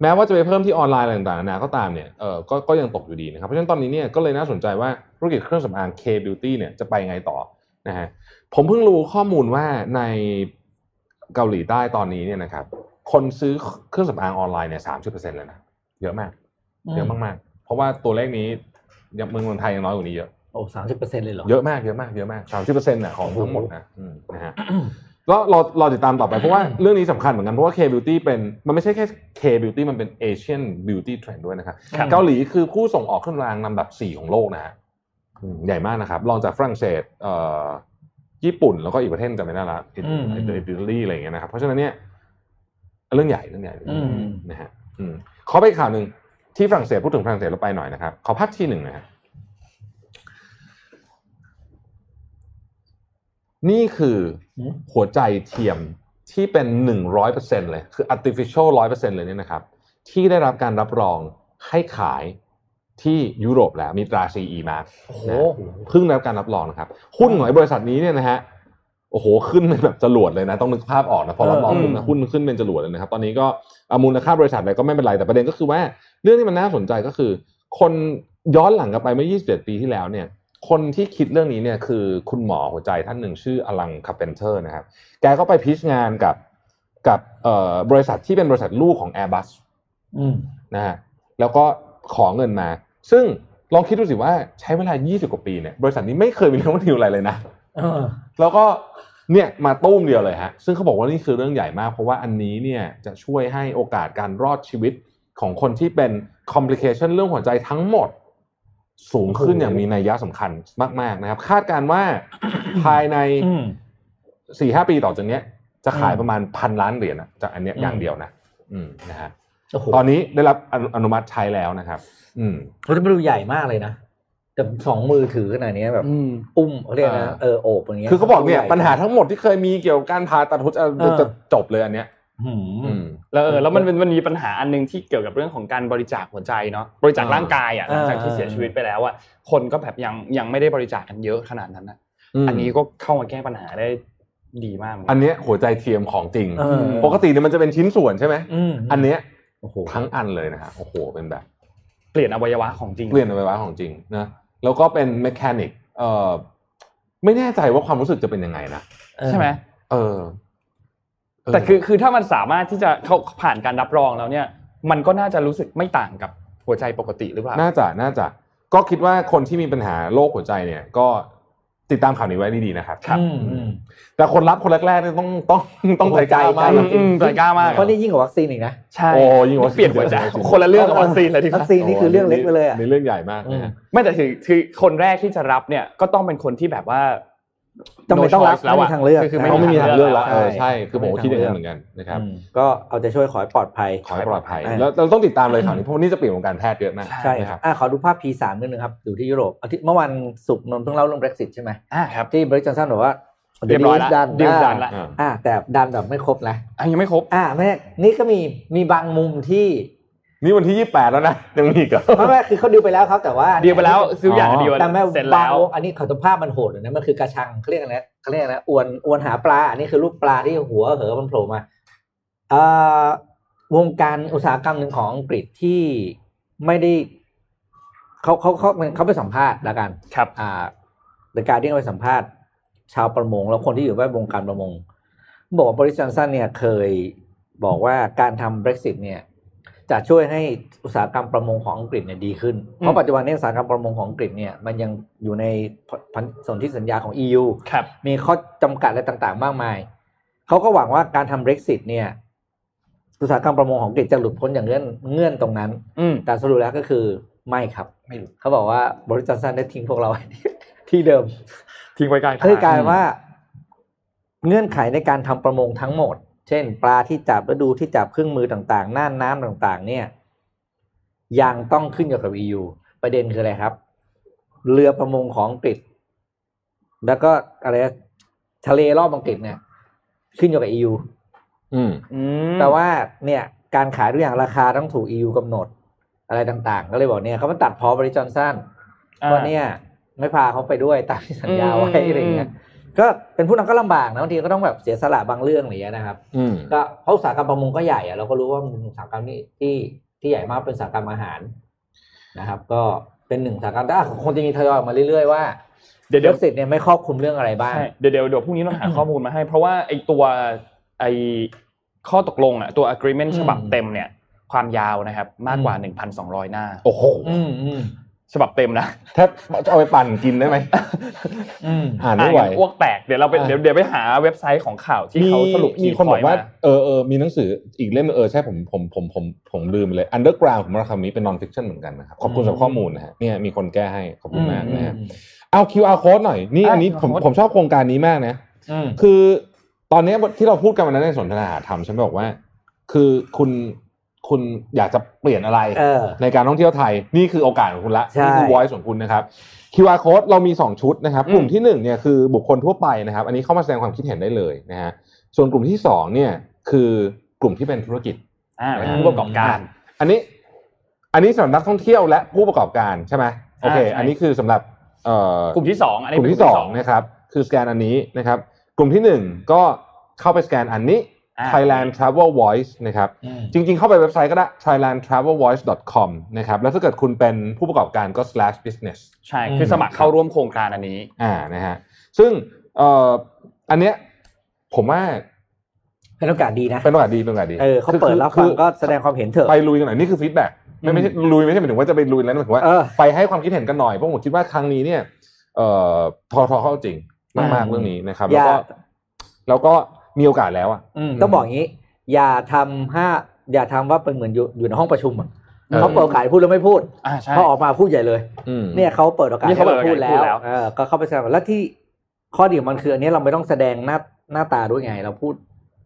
แม้ว่าจะไปเพิ่มที่ออนไลน์อะไรต่างๆนะก็ตามเนี่ยก็ยังตกอยู่ดีนะครับเพราะฉะนั้นตอนนี้เนี่ยก็เลยน่าสนใจว่าธุรกิจเครื่องสำอาง K Beauty เนี่ยจะไปไงต่อนะฮะผมเพิ่งรู้ข้อมูลว่าในเกาหลีใต้ตอนนี้เนี่ยนะครับคนซื้อเครื่องสำอางออนไลน์เนี่ย 30% แล้วนะเยอะมากเพราะว่าตัวเลขนี้ยังเมืองไทยยังน้อยกว่านี้เยอะโอ้ 30% เลยเหรอเยอะมาก 30% น่ะของทั้งหมดนะนะฮะแล้วเราติดตามต่อไปเพราะว่าเรื่องนี้สำคัญเหมือนกันเพราะว่า K Beauty มันไม่ใช่แค่ K Beauty มันเป็น Asian Beauty Trend ด้วยนะครับเกาหลีคือผู้ส่งออกเครื่องสำอางลำดับ4ของโลกนะฮะใหญ่มากนะครับรองจากฝรั่งเศสญี่ปุ่นแล้วก็อีกประเทศจะไม่น่าละอิตาลีอะไรอย่างเงี้ยนะครับเพราะฉะนั้นเนี่ยเรื่องใหญ่นะฮะขอไปข่าวนึงที่ฝรั่งเศสพูดถึงฝรั่งเศสเราไปหน่อยนะครับขอภาพที่1นะฮะนี่คือหัวใจเทียมที่เป็น 100% เลยคือ artificial 100% เลยเนี่ยนะครับที่ได้รับการรับรองให้ขายที่ยุโรปแล้วมีตรา CE Mark นะเพิ่งได้รับการรับรองนะครับหุ้นของบริษัทนี้เนี่ยนะฮะโอ้โหขึ้นเป็นแบบจรวดเลยนะต้องนึกภาพออกนะพอรับรองนะหุ้นขึ้นเป็นจรวดเลยนะครับตอนนี้ก็มูลค่าบริษัทอะไรก็ไม่เป็นไรแต่ประเด็นก็คือว่าเรื่องที่มันน่าสนใจก็คือคนย้อนหลังกลับไปเมื่อ27ปีที่แล้วเนี่ยคนที่คิดเรื่องนี้เนี่ยคือคุณหมอหัวใจท่านหนึ่งชื่ออลังคาเพนเทอร์นะครับแกก็ไปพิชงานกับบริษัทที่เป็นบริษัทลูกของ Airbus นะฮะแล้วก็ขอเงินมาซึ่งลองคิดดูสิว่าใช้เวลา20กว่าปีเนี่ยบริษัทนี้ไม่เคยมีเรื่องวุ่นวายอะไรเลยนะแล้วก็เนี่ยมาตุ้มเดียวเลยฮะซึ่งเขาบอกว่านี่คือเรื่องใหญ่มากเพราะว่าอันนี้เนี่ยจะช่วยให้โอกาสการรอดชีวิตของคนที่เป็น complication เรื่องหัวใจทั้งหมดสูงขึ้นอย่างมีนัยยะสำคัญมากๆนะครับคาดการณ์ว่าภายใน 4-5 ปีต่อจากนี้จะขายประมาณ 1,000 ล้านเหรียญจากอันเนี้ยอย่างเดียวนะนะฮะ ตอนนี้ได้รับอนุมัติใช้แล้วนะครับเขาจะมาดูใหญ่มากเลยนะแต่สองมือถือขนาดนี้แบบอุ้มเขาเรียกนะโอบอย่างเงี้ยคือเขาบอกเนี่ยปัญหาทั้งหมดที่เคยมีเกี่ยวกับการผ่าตัดหัวใจจะจบเลยอันเนี้ยแล้วมันมีปัญหาอันนึงที่เกี่ยวกับเรื่องของการบริจาคหัวใจเนาะบริจาคร่างกายอ่ะหลังจากที่เสียชีวิตไปแล้วอ่ะคนก็แบบยังไม่ได้บริจาคกันเยอะขนาดนั้นนะอันนี้ก็เข้ามาแก้ปัญหาได้ดีมากอันเนี้ยหัวใจเทียมของจริงปกติเนี่ยมันจะเป็นชิ้นส่วนใช่ไหมอันเนี้ยทั้งอันเลยนะฮะโอ้โหเป็นแบบเปลี่ยนอวัยวะของจริงเปลี่ยนอวัยวะของจริงนะแล้วก็เป็นเมคานิกไม่แน่ใจว่าความรู้สึกจะเป็นยังไงนะใช่ไหมแต่คือถ้ามันสามารถที่จะเขาผ่านการรับรองแล้วเนี่ยมันก็น่าจะรู้สึกไม่ต่างกับหัวใจปกติหรือเปล่าน่าจะก็คิดว่าคนที่มีปัญหาโรคหัวใจเนี่ยก็ติดตามข่าวนี้ไว้ดีๆนะครับแต่คนรับคนแรกๆเนี่ยต้องใจกล้ามากใจกล้ามากเพราะนี่ยิ่งกว่าวัคซีนอีกนะใช่โอ้ยิ่งกว่าเปลี่ยนหัวใจคนละเรื่องกับวัคซีนเลยที่วัคซีนนี่คือเรื่องเล็กไปเลยอ่ะเป็นเรื่องใหญ่มากนะไม่แต่คือคนแรกที่จะรับเนี่ยก็ต้องเป็นคนที่แบบว่าจำเป็นต้องรับแล้วอ่ะคือไม่มีทางเลือกแล้วใช่คือผมก็คิดอย่างนั้นเหมือนกันนะครับก็เอาใจช่วยขอให้ปลอดภัยแล้วเราต้องติดตามเลยข่าวนี้เพราะวันนี้จะเปลี่ยนวงการแพทย์เยอะมากใช่ครับขอดูภาพ P3 นิดนึงครับอยู่ที่ยุโรปเมื่อวันศุกร์นนท์ต้องเล่าเรื่อง Brexit ใช่มั้ยครับที่บริจาคสั้นบอกว่าเรียบร้อยแล้วดันละแต่ดันแบบไม่ครบนะยังไม่ครบไม่นี่ก็มีบางมุมที่นี่วันที่28แล้วนะยังมีอีกอ่ะไม่คือเค้าดิวไปแล้วครับแต่ว่าดิวไปแล้วซื้ออย่างเดียวเสร็จแล้วอันนี้เขาภาพมันโหดเลยนะมันคือกระชังเค้าเรียกอะไรนะอวนหาปลาอันนี้คือรูปปลาที่หัวเหอมันโผล่มาวงการอุตสาหกรรมนึงของอังกฤษที่ไม่ได้เค้าไปสัมภาษณ์ละกันครับThe Guardian ไปสัมภาษณ์ชาวประมงแล้วคนที่อยู่ในวงการประมงบอกว่าบริษัทซันเนี่ยเคยบอกว่าการทำ Brexit เนี่ยจะช่วยให้อุตสาหกรรมประมงของอังกฤษเนี่ยดีขึ้นเพราะปัจจุบันนี้อุตสาหกรรมประมงของอังกฤษเนี่ยมันยังอยู่ในสนธิสัญญาของ EU มีข้อจำกัดอะไรต่างๆมากมายเขาก็หวังว่าการทำ Brexit เนี่ยอุตสาหกรรมประมงของอังกฤษจะหลุดพ้นอย่างเงื่อนตรงนั้นแต่สรุปแล้วก็คือไม่ครับไม่หลุดเขาบอกว่าบริษัทซันได้ทิ้งพวกเราที่เดิมทิ้งไว้กันคือการว่าเงื่อนไขในการทำประมงทั้งหมดเช่นปลาที่จับฤดูที่จับเครื่องมือต่างๆน่านน้ำต่างๆเนี่ยยังต้องขึ้นอยู่กับ EU ประเด็นคืออะไรครับเรือประมงของอังกฤษแล้วก็อะไรทะเลรอบอังกฤษเนี่ยขึ้นอยู่กับ EU แต่ว่าเนี่ยการขายทุกอย่างราคาต้องถูก EU กำหนดอะไรต่างๆก็เลยบอกเนี่ยเขามาตัดพอบริจอนสันเพราะเนี่ยไม่พาเขาไปด้วยตามที่สัญญาไว้อะไรเงี้ยก็เป็นผู้นั้นก็ลำบากนะบางทีก็ต้องแบบเสียสละบางเรื่องอะไรอย่างเงี้ยนะครับก็เพราะอุตสาหกรรมประมงก็ใหญ่อะเราก็รู้ว่ามันอุตสาหกรรมนี้ที่ใหญ่มากเป็นอุตสาหกรรมอาหารนะครับก็เป็นหนึ่งอุตสาหกรรมแต่คงจะมีทยอยออกมาเรื่อยๆว่าเดี๋ยวเสร็จเนี่ยไม่ครอบคลุมเรื่องอะไรบ้างเดี๋ยวพรุ่งนี้เราหาข้อมูลมาให้เพราะว่าไอข้อตกลงอะตัว agreement ฉบับเต็มเนี่ยความยาวนะครับมากกว่า 1,200 หน้าโอ้โหฉบับเต็มนะถ้าเอาไปปั่นกินได้ไหมอ่านไม่ไหวอ้วกแตกเดี๋ยวไปหาเว็บไซต์ของข่าวที่เขาสรุปมีคนบอกว่ามีหนังสืออีกเล่มใช่ผมลืมเลย Underground ของคำนี้เป็น non fiction เหมือนกันนะครับขอบคุณสำหรับข้อมูลนะฮะเนี่ยมีคนแก้ให้ขอบคุณมากนะฮะเอา QR code หน่อยนี่อันนี้ผมชอบโครงการนี้มากนะคือตอนนี้ที่เราพูดกันวันนั้นในสนทนาหาธรรมฉันบอกว่าคือคุณอยากจะเปลี่ยนอะไรในการท่องเที่ยวไทยนี่คือโอกาสของคุณละนี่คือ voice ของคุณนะครับ QR code เรามี2ชุดนะครับกลุ่มที่1เนี่ยคือบุคคลทั่วไปนะครับอันนี้เข้ามาแสดงความคิดเห็นได้เลยนะฮะส่วนกลุ่มที่2เนี่ยคือกลุ่มที่เป็นธุรกิจผู้ประกอบการอันนี้สำหรับนักท่องเที่ยวและผู้ประกอบการใช่มั้ยโอเคอันนี้คือสำหรับกลุ่มที่2อันนี้กลุ่มที่2นะครับคือสแกนอันนี้นะครับกลุ่มที่1ก็เข้าไปสแกนอันนี้Thailand Travel Voice นะครับจริงๆเข้าไปเว็บไซต์ก็ได้ thailandtravelvoice.com นะครับแล้วถ้าเกิดคุณเป็นผู้ประกอบการก็ /business ใช่คือสมัครเข้าร่วมโครงการอันนี้นะฮะซึ่งอันเนี้ยผมว่าเป็นโอกาสดีนะเป็นโอกาสดีเขาเปิดรับฟังก็แสดงความเห็นเถอะไปลุยกันหน่อยนี่คือฟีดแบคไม่ใช่ลุยไม่ใช่หมายถึงว่าจะไปลุยแล้วหมายถึงว่าไปให้ความคิดเห็นกันหน่อยเพราะผมคิดว่าครั้งนี้เนี่ยทอเข้าจริงมากๆเรื่องนี้นะครับแล้วก็มีโอกาสแล้วอ่ะต้องบอกอย่างนี้อย่าทำว่าเป็นเหมือนอยู่ในห้องประชุมอ่ะเขาเปิดโอกาสพูดแล้วไม่พูดพอออกมาพูดใหญ่เลยเนี่ยเขาเปิดโอกาสให้เราพูดแล้วก็เข้าไปแสดงแล้วที่ข้อดีของมันคืออันนี้เราไม่ต้องแสดงหน้าตาด้วยไงเราพูด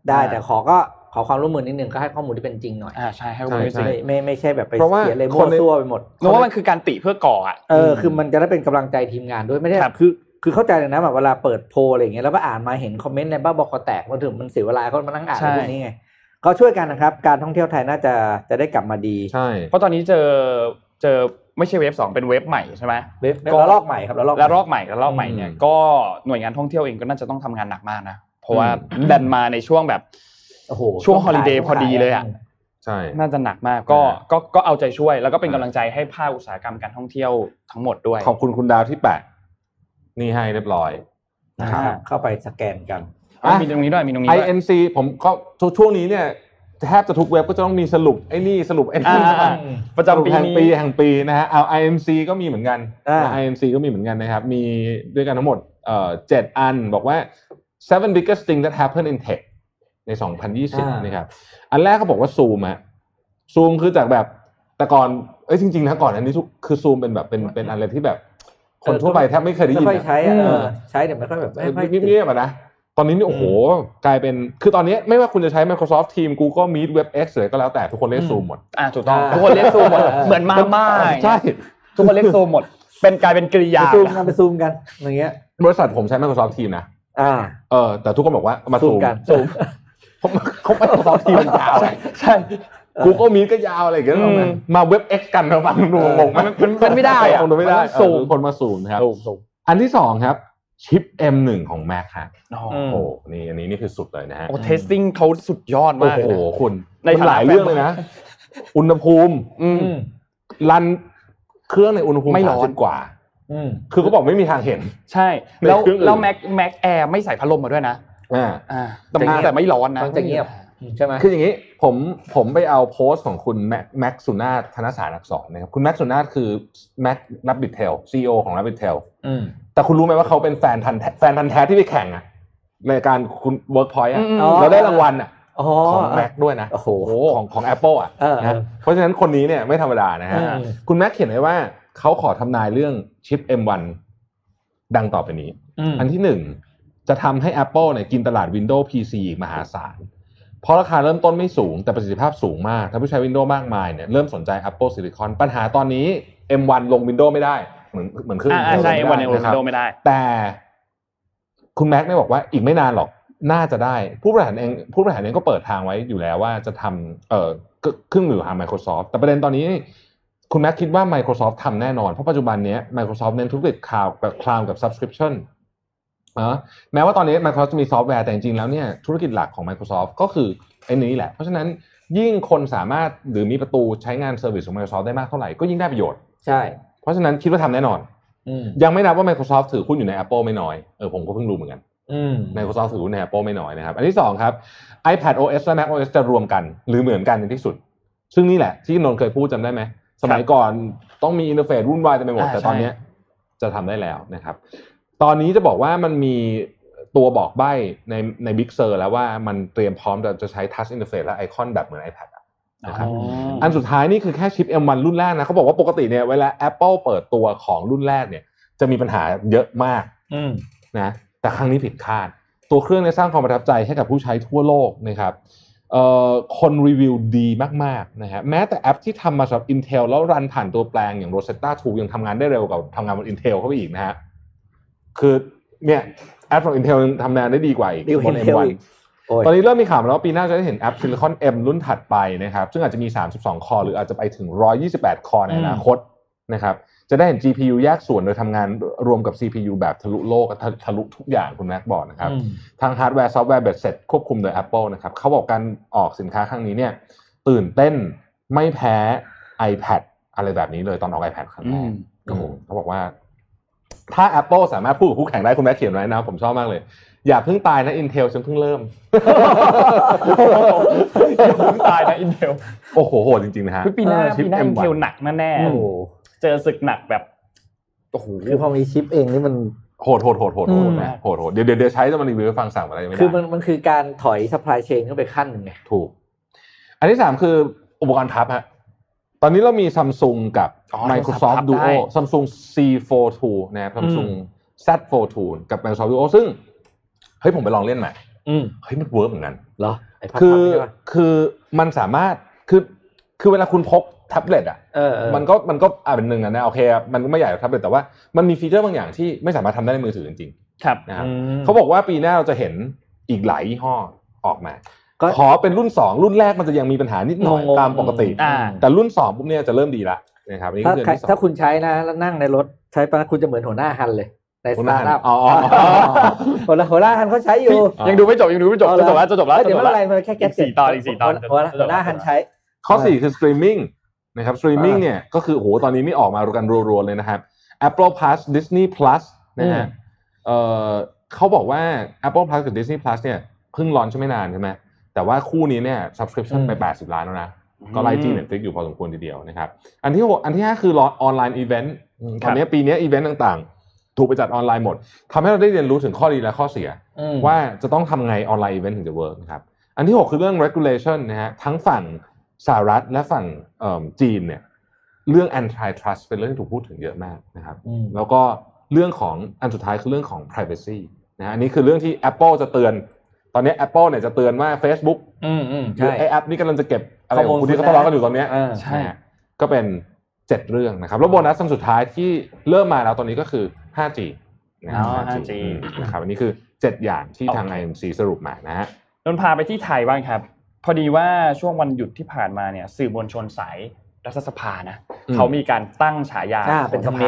ได้แต่ขอก็ ขอความร่วมมือนิดนึงก็ให้ข้อมูลที่เป็นจริงหน่อยใช่ให้ข้อมูลจริงไม่ใช่แบบไปเสียเลยมั่วซั่วไปหมดเพราะว่ามันคือการติเพื่อก่ออ่ะคือมันจะได้เป็นกำลังใจทีมงานด้วยไม่ได้คือเข้าใจเลยนะแบบเวลาเปิดโพลอะไรอย่างเงี้ยแล้วก็อ่านมาเห็นคอมเมนต์อะไรบ้าบอคอแตกมาถึงมันเสียเวลาเขามานั่งอ่านพวกนี้ไงก็ช่วยกันนะครับการท่องเที่ยวไทยน่าจะได้กลับมาดีใช่เพราะตอนนี้เจอไม่ใช่เวฟ2เป็นเวฟใหม่ใช่มั้ยเวฟระลอกใหม่ครับระลอกใหม่เนี่ยก็หน่วยงานท่องเที่ยวเองก็น่าจะต้องทำงานหนักมากนะเพราะว่าดันมาในช่วงแบบโอ้โหช่วงฮอลิเดย์พอดีเลยอ่ะใช่น่าจะหนักมากก็เอาใจช่วยแล้วก็เป็นกำลังใจให้ภาคอุตสาหกรรมการท่องเที่ยวทั้งหมดด้วยขอบคุณคุณดาวที่แปะนี่ให้เรียบร้อยนะครับเข้าไปสแกนกันมีตรงนี้ด้วยมีตรงนี้ด้วย INC ผมก็ช่วงนี้เนี่ยแทบจะทุกเว็บก็จะต้องมีสรุปไอ้นี่สรุปไอ้นั่นประจำปีแห่งปีนะฮะเอา IMC ก็มีเหมือนกัน IMC ก็มีเหมือนกันนะครับมีด้วยกันทั้งหมด7อันบอกว่า7 biggest thing that happened in tech ใน2020นะครับอันแรกเขาบอกว่า Zoom ฮะ Zoom คือจากแบบแต่ก่อนจริงๆนะก่อนอันนี้คือ Zoom เป็นแบบเป็นอะไรที่แบบคนทั่วไปแทบไม่เคยได้ยินใช้แต่ไม่ค่อยแบบเงียบๆอ่ะนะตอนนี้นี่โอ้โหกลายเป็นคือตอนนี้ไม่ว่าคุณจะใช้ Microsoft Team Google Meet WebEx อะไรก็แล้วแต่ทุกคนเรียก Zoom หมดถูกต้องทุกคนเรียก Zoom หมดเหมือนมาม่าใช่ทุกคนเรียก Zoom หมดเป็นกลายเป็นกริยา Zoom กันไป Zoom กันอย่างเงี้ยบริษัทผมใช้ Microsoft Team นะแต่ทุกคนบอกว่ามา Zoom กัน Zoom เขา Microsoft Team ยาวใช่ Google Meet ก็ยาวอะไรอย่างเงี้ยมา WebEx กันระวังดูงงมันไม่ได้อ่ะมันไม่ได้คนมา Zoom ครับอันที่2ครับชิป M1 ของ Mac ฮะโอ้โหนี่อันนี้นี่คือสุดเลยนะฮะเทสติ้งเขาสุดยอดมากเลยโอ้โหคุณในหลายเรื่องเลยนะอุณหภูมิรันเครื่องในอุณหภูมิ30กว่าคือเขาบอกไม่มีทางเห็นใช่แล้ว Mac Air ไม่ใส่พัดลมมาด้วยนะแต่ไม่ร้อนนะจะเงียบใช่มั้ยคืออย่างงี้ผมไปเอาโพสต์ของคุณแม็กสุนาทธนสารอักษรนะครับคุณแม็กสุนาทคือ Mac Rabbit Tail CEO ของ Rabbit Tail แต่คุณรู้ไหมว่าเขาเป็นแฟนพันธุ์แท้ที่ไปแข่งอ่ะในการคุณ Workpoint อ่ะแล้วได้รางวัลอ่ะของ Mac ด้วยนะโอ้โหของ Apple อ่ะนะเพราะฉะนั้นคนนี้เนี่ยไม่ธรรมดานะฮะคุณแม็กเขียนไว้ว่าเขาขอทำนายเรื่องชิป M1 ดังต่อไปนี้อันที่1จะทำให้ Apple เนี่ยกินตลาด Windows PC อีกมหาศาลเพราะราคาเริ่มต้นไม่สูงแต่ประสิทธิภาพสูงมากถ้าผู้ใช้ Windows มากมายเนี่ยเริ่มสนใจ Apple Silicon ปัญหาตอนนี้ M1 ลง Windows ไม่ได้เหมือนเครื่อง Windows ใช่ M1 ลง Windows ไม่ได้แต่คุณแม็กเนี่ยบอกว่าอีกไม่นานหรอกน่าจะได้ผู้บริหารเองก็เปิดทางไว้อยู่แล้วว่าจะทำเครื่องมือหา Microsoft แต่ประเด็นตอนนี้คุณแม็กคิดว่า Microsoft ทำแน่นอนเพราะปัจจุบันนี้ Microsoft เน้นธุรกิจ Cloud กับ Subscriptionแม้ว่าตอนนี้ Microsoft จะมีซอฟต์แวร์แต่จริงๆแล้วเนี่ยธุรกิจหลักของ Microsoft ก็คือไอ้นี้แหละเพราะฉะนั้นยิ่งคนสามารถหรือมีประตูใช้งานเซอร์วิสของ Microsoft ได้มากเท่าไหร่ก็ยิ่งได้ประโยชน์ใช่เพราะฉะนั้นคิดว่าทำแน่นอนยังไม่นับว่า Microsoft ถือหุ้นอยู่ใน Apple ไม่น้อยผมก็เพิ่งรู้เหมือนกันMicrosoft ถือหุ้นใน Apple ไม่น้อยนะครับอันที่2ครับ iPad OS และ Mac OS จะรวมกันหรือเหมือนกันในที่สุดซึ่งนี่แหละที่นนท์เคยพูดจำได้ไหมสมัยก่อนต้องมีอินเทอร์เฟซวุ่นวายเต็มไปหมดแต่ตอนนี้จะทำได้แล้วนะครับตอนนี้จะบอกว่ามันมีตัวบอกใบ้ใน Big Sur แล้วว่ามันเตรียมพร้อมจะใช้ Touch Interface และไอคอนแบบเหมือน iPad อ่ะนะครับอันสุดท้ายนี่คือแค่ชิป M1 รุ่นแรกนะเขาบอกว่าปกติเนี่ยเวลา Apple เปิดตัวของรุ่นแรกเนี่ยจะมีปัญหาเยอะมากนะแต่ครั้งนี้ผิดคาดตัวเครื่องได้สร้างความประทับใจให้กับผู้ใช้ทั่วโลกนะครับคนรีวิวดีมากๆนะฮะแม้แต่แอปที่ทำมาสำหรับ Intel แล้วรันผ่านตัวแปลงอย่าง Rosetta 2 ยังทำงานได้เร็วกว่าทำงานบน Intel เข้าไปอีกนะฮะคือเนี่ยแอปของ Intel ทำงานได้ดีกว่าอีกบน M1 ตอนนี้เริ่มมีข่าวมาแล้วปีหน้าจะได้เห็นแอป Silicon M รุ่นถัดไปนะครับซึ่งอาจจะมี32คอร์หรืออาจจะไปถึง128คอร์ในอนาคตนะครับจะได้เห็น GPU แยกส่วนโดยทำงานรวมกับ CPU แบบทะลุโลกทะลุทุกอย่างคุณแม็กบอกนะครับทางฮาร์ดแวร์ซอฟต์แวร์เบ็ดเสร็จควบคุมโดย Apple นะครับเขาบอกการออกสินค้าครั้งนี้เนี่ยตื่นเต้นไม่แพ้ iPad อะไรแบบนี้เลยตอนออก iPad ครั้งแรกเขาบอกว่าถ้า Apple สามารถพูดกับคู่แข่งได้คุณแม็กเขียนไว้นะผมชอบมากเลยอย่าเพิ่งตายนะ Intel ฉันเพิ่งเริ่มอย่าเพิ่งตายนะ Intel โอ้โหโหดจริงๆนะฮะปีหน้า Intel หนักแน่ๆโอ้เจอศึกหนักแบบโอ้โหคือพอมีชิปเองนี่มันโหดนะโหดเดี๋ยวใช้จะมันรีวิวฟังสั่งอะไรไม่ได้คือมันคือการถอย supply chain ขึ้นไปขั้นนึงไงถูกอันที่3คืออุปกรณ์พับฮะตอนนี้เรามี Samsung กับ Microsoft Duo Samsung C42 นะครับ Samsung Z42 กับ Microsoft Duo ซึ่งเฮ้ยผมไปลองเล่นมาเฮ้ยมันเวิร์คเหมือนกันเหรอ คือมันสามารถคือเวลาคุณพกแท็บเล็ตอ่ะมันก็เป็นหนึ่งอ่ะนะโอเคครับมันก็ไม่ใหญ่แท็บเล็ตแต่ว่ามันมีฟีเจอร์บางอย่างที่ไม่สามารถทำได้ในมือถือจริงๆครับนะครับเขาบอกว่าปีหน้าเราจะเห็นอีกหลายยี่ห้อออกมาขอเป็นรุ่น2รุ่นแรกมันจะยังมีปัญหานิดหน่อยตามปกติแต่รุ่น2ปุ๊บเนี่ยจะเริ่มดีละนะครับนี่คือถ้าคุณใช้นะแล้วนั่งในรถใช้ไปคุณจะเหมือนหัวหน้าฮันเลยในสตาร์ทอัพหัวหน้าฮันเขาใช้อยู่ยังดูไม่จบจะจบแล้วเดี๋ยวอะไรมันแค่แก๊ส4ตอนอีก4ตอนหัวหน้าฮันใช้ข้อ4คือสตรีมมิ่งนะครับสตรีมมิ่งเนี่ยก็คือโอ้โหตอนนี้ไม่ออกมากันรัวๆเลยนะครับ Apple Plus Disney Plus นะฮะเขาบอกว่า Apple Plus กับ Disney Plus เนี่ยเพิ่งลอนช์ไม่นานใช่มั้ยแต่ว่าคู่นี้เนี่ย subscription ไป80ล้านแล้วนะก็ไล่จี้ Netflix อยู่พอสมควรทีเดียวนะครับอันที่5คือออนไลน์อีเวนต์ตอนนี้ปีนี้อีเวนต์ต่างๆถูกไปจัดออนไลน์หมดทำให้เราได้เรียนรู้ถึงข้อดีและข้อเสียว่าจะต้องทำไงออนไลน์อีเวนต์ถึงจะเวิร์คนะครับอันที่6คือเรื่อง regulation นะฮะทั้งฝั่งสหรัฐและฝั่งจีนเนี่ยเรื่อง antitrust เป็นเรื่องที่ถูกพูดถึงเยอะมากนะครับแล้วก็เรื่องของอันสุดท้ายคือเรื่องของ privacy นะอันนี้คือเรื่องที่ Apple จะเตือนตอนนี้ Apple เนี่ยจะเตือนว่า Facebook คือไอ้แอปนี้กำลังจะเก็บอะไรของคุณที่เขาทะเลาะกันอยู่ตอนนี้ใช่ก็เป็น7เรื่องนะครับแล้วโบนัสสุดท้ายที่เริ่มมาแล้วตอนนี้ก็คือ 5G นะ 5G นะครับอันนี้คือ7อย่างที่ทาง IMC สรุปมานะฮะนนพาไปที่ไทยบ้างครับพอดีว่าช่วงวันหยุดที่ผ่านมาเนี่ยสื่อมวลชนสายรัฐสภานะเขามีการตั้งฉายาเป็นธรรมเ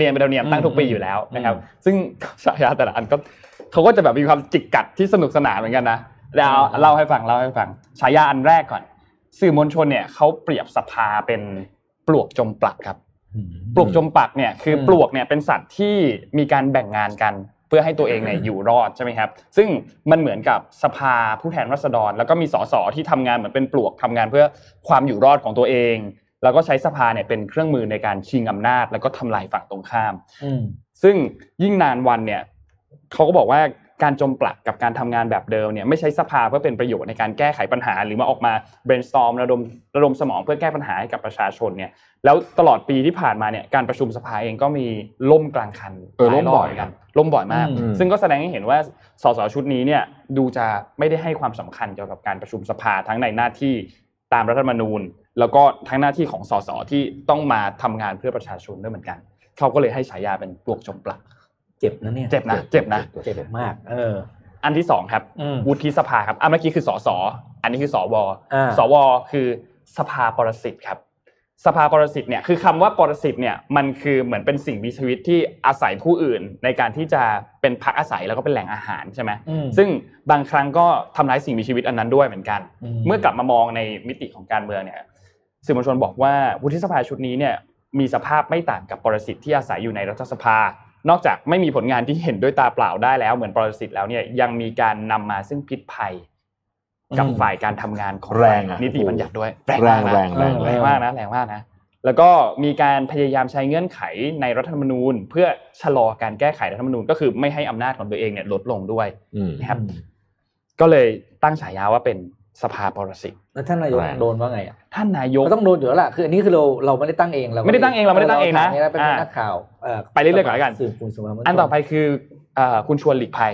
นียมตั้งทุกปีอยู่แล้วนะครับซึ่งฉายาแต่ละอันก็เขาก็จะแบบมีความจิกกัดที่สนุกสนานเหมือนกันนะแล้วเล่าให้ฟังฉายาอันแรกก่อนสื่อมวลชนเนี่ยเขาเปรียบสภาเป็นปลวกจมปลักครับปลวกจมปลักเนี่ยคือปลวกเนี่ยเป็นสัตว์ที่มีการแบ่งงานกันเพื่อให้ตัวเองเนี่ยอยู่รอดใช่ไหมครับซึ่งมันเหมือนกับสภาผู้แทนราษฎรแล้วก็มีส.ส.ที่ทำงานเหมือนเป็นปลวกทำงานเพื่อความอยู่รอดของตัวเองแล้วก็ใช้สภาเนี่ยเป็นเครื่องมือในการชิงอำนาจแล้วก็ทำลายฝั่งตรงข้ามซึ่งยิ่งนานวันเนี่ยเขาก็บอกว่าการจมปลักกับการทำงานแบบเดิมเนี่ยไม่ใช้สภาเพื่อเป็นประโยชน์ในการแก้ไขปัญหาหรือมาออกมา brainstorm ระดมสมองเพื่อแก้ปัญหาให้กับประชาชนเนี่ยแล้วตลอดปีที่ผ่านมาเนี่ยการประชุมสภาเองก็มีล่มกลางคันล่มบ่อยกันล่มบ่อยมากซึ่งก็แสดงให้เห็นว่าสสชุดนี้เนี่ยดูจะไม่ได้ให้ความสำคัญเกี่ยวกับการประชุมสภาทั้งในหน้าที่ตามรัฐธรรมนูญแล้วก็ทั้งหน้าที่ของสสที่ต้องมาทำงานเพื่อประชาชนด้วยเหมือนกันเขาก็เลยให้ฉายาเป็นปลวกจมปลักเจ็บนะเจ็บมากอันที่2ครับวุฒิสภาครับเมื่อกี้คือสสอันนี้คือสวคือสภาปรสิตครับสภาปรสิตเนี่ยคือคำว่าปรสิตเนี่ยมันคือเหมือนเป็นสิ่งมีชีวิตที่อาศัยผู้อื่นในการที่จะเป็นพักอาศัยแล้วก็เป็นแหล่งอาหารใช่ไหมซึ่งบางครั้งก็ทำร้ายสิ่งมีชีวิตอันนั้นด้วยเหมือนกันเมื่อกลับมามองในมิติของการเมืองเนี่ยสื่อมวลชนบอกว่าวุฒิสภาชุดนี้เนี่ยมีสภาพไม่ต่างกับปรสิตที่อาศัยอยู่ในรัฐสภานอกจากไม่มีผลงานที่เห็นด้วยตาเปล่าได้แล้วเหมือนปรสิตแล้วเนี่ยยังมีการนำมาซึ่งพิษภัยกับฝ่ายการทำงานของแรงนิติบัญญัติด้วยแรงมากนะแล้วก็มีการพยายามใช้เงื่อนไขในรัฐธรรมนูญเพื่อชะลอการแก้ไขรัฐธรรมนูญก็คือไม่ให้อำนาจของตัวเองเนี่ยลดลงด้วยนะครับก็เลยตั้งฉายาว่าเป็นสภาปรสิตแล้วท่านนายกโดนว่าไงอ่ะท่านนายกก็ต้องโดนอยู่แล้วล่ะคืออันนี้คือเราไม่ได้ตั้งเองเราไม่ได้ตั้งเองนะเป็นนักข่าวไปเรื่อยๆก่อนแล้วกันอันต่อไปคือคุณชวนหลีกภัย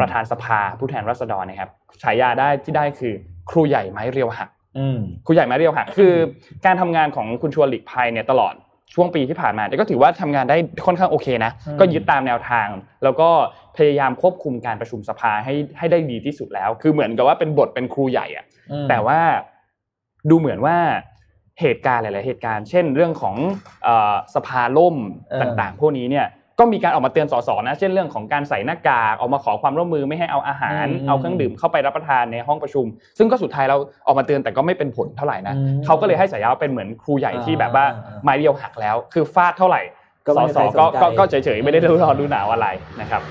ประธานสภาผู้แทนราษฎรนะครับฉายาได้ที่ได้คือครูใหญ่ไม้เรียวหักครูใหญ่ไม้เรียวหักคือการทำงานของคุณชวนหลีกภัยเนี่ยตลอดช่วงปีที่ผ่านมาก็ถือว่าทำงานได้ค่อนข้างโอเคนะก็ยึดตามแนวทางแล้วก็พยายามควบคุมการประชุมสภาให้ได้ดีที่สุดแล้วคือเหมือนกับว่าเป็นบทเป็นครูใหญ่อ่ะแต่ว่าดูเหมือนว่าเหตุการณ์หลายๆเหตุการณ์เช่นเรื่องของสภาล่มต่างๆพวกนี้เนี่ยก็มีการออกมาเตือนส.ส.นะเช่นเรื่องของการใส่หน้ากากออกมาขอความร่วมมือไม่ให้เอาอาหารเอาเครื่องดื่มเข้าไปรับประทานในห้องประชุมซึ่งก็สุดท้ายเราออกมาเตือนแต่ก็ไม่เป็นผลเท่าไหร่นะเขาก็เลยให้ฉายาเป็นเหมือนครูใหญ่ที่แบบว่าไม้เรียวหักแล้วคือฟาดเท่าไหร่ส.ส.ก็เฉยๆไม่ได้รู้ร้อนรู้หนาวอะไรนะครับ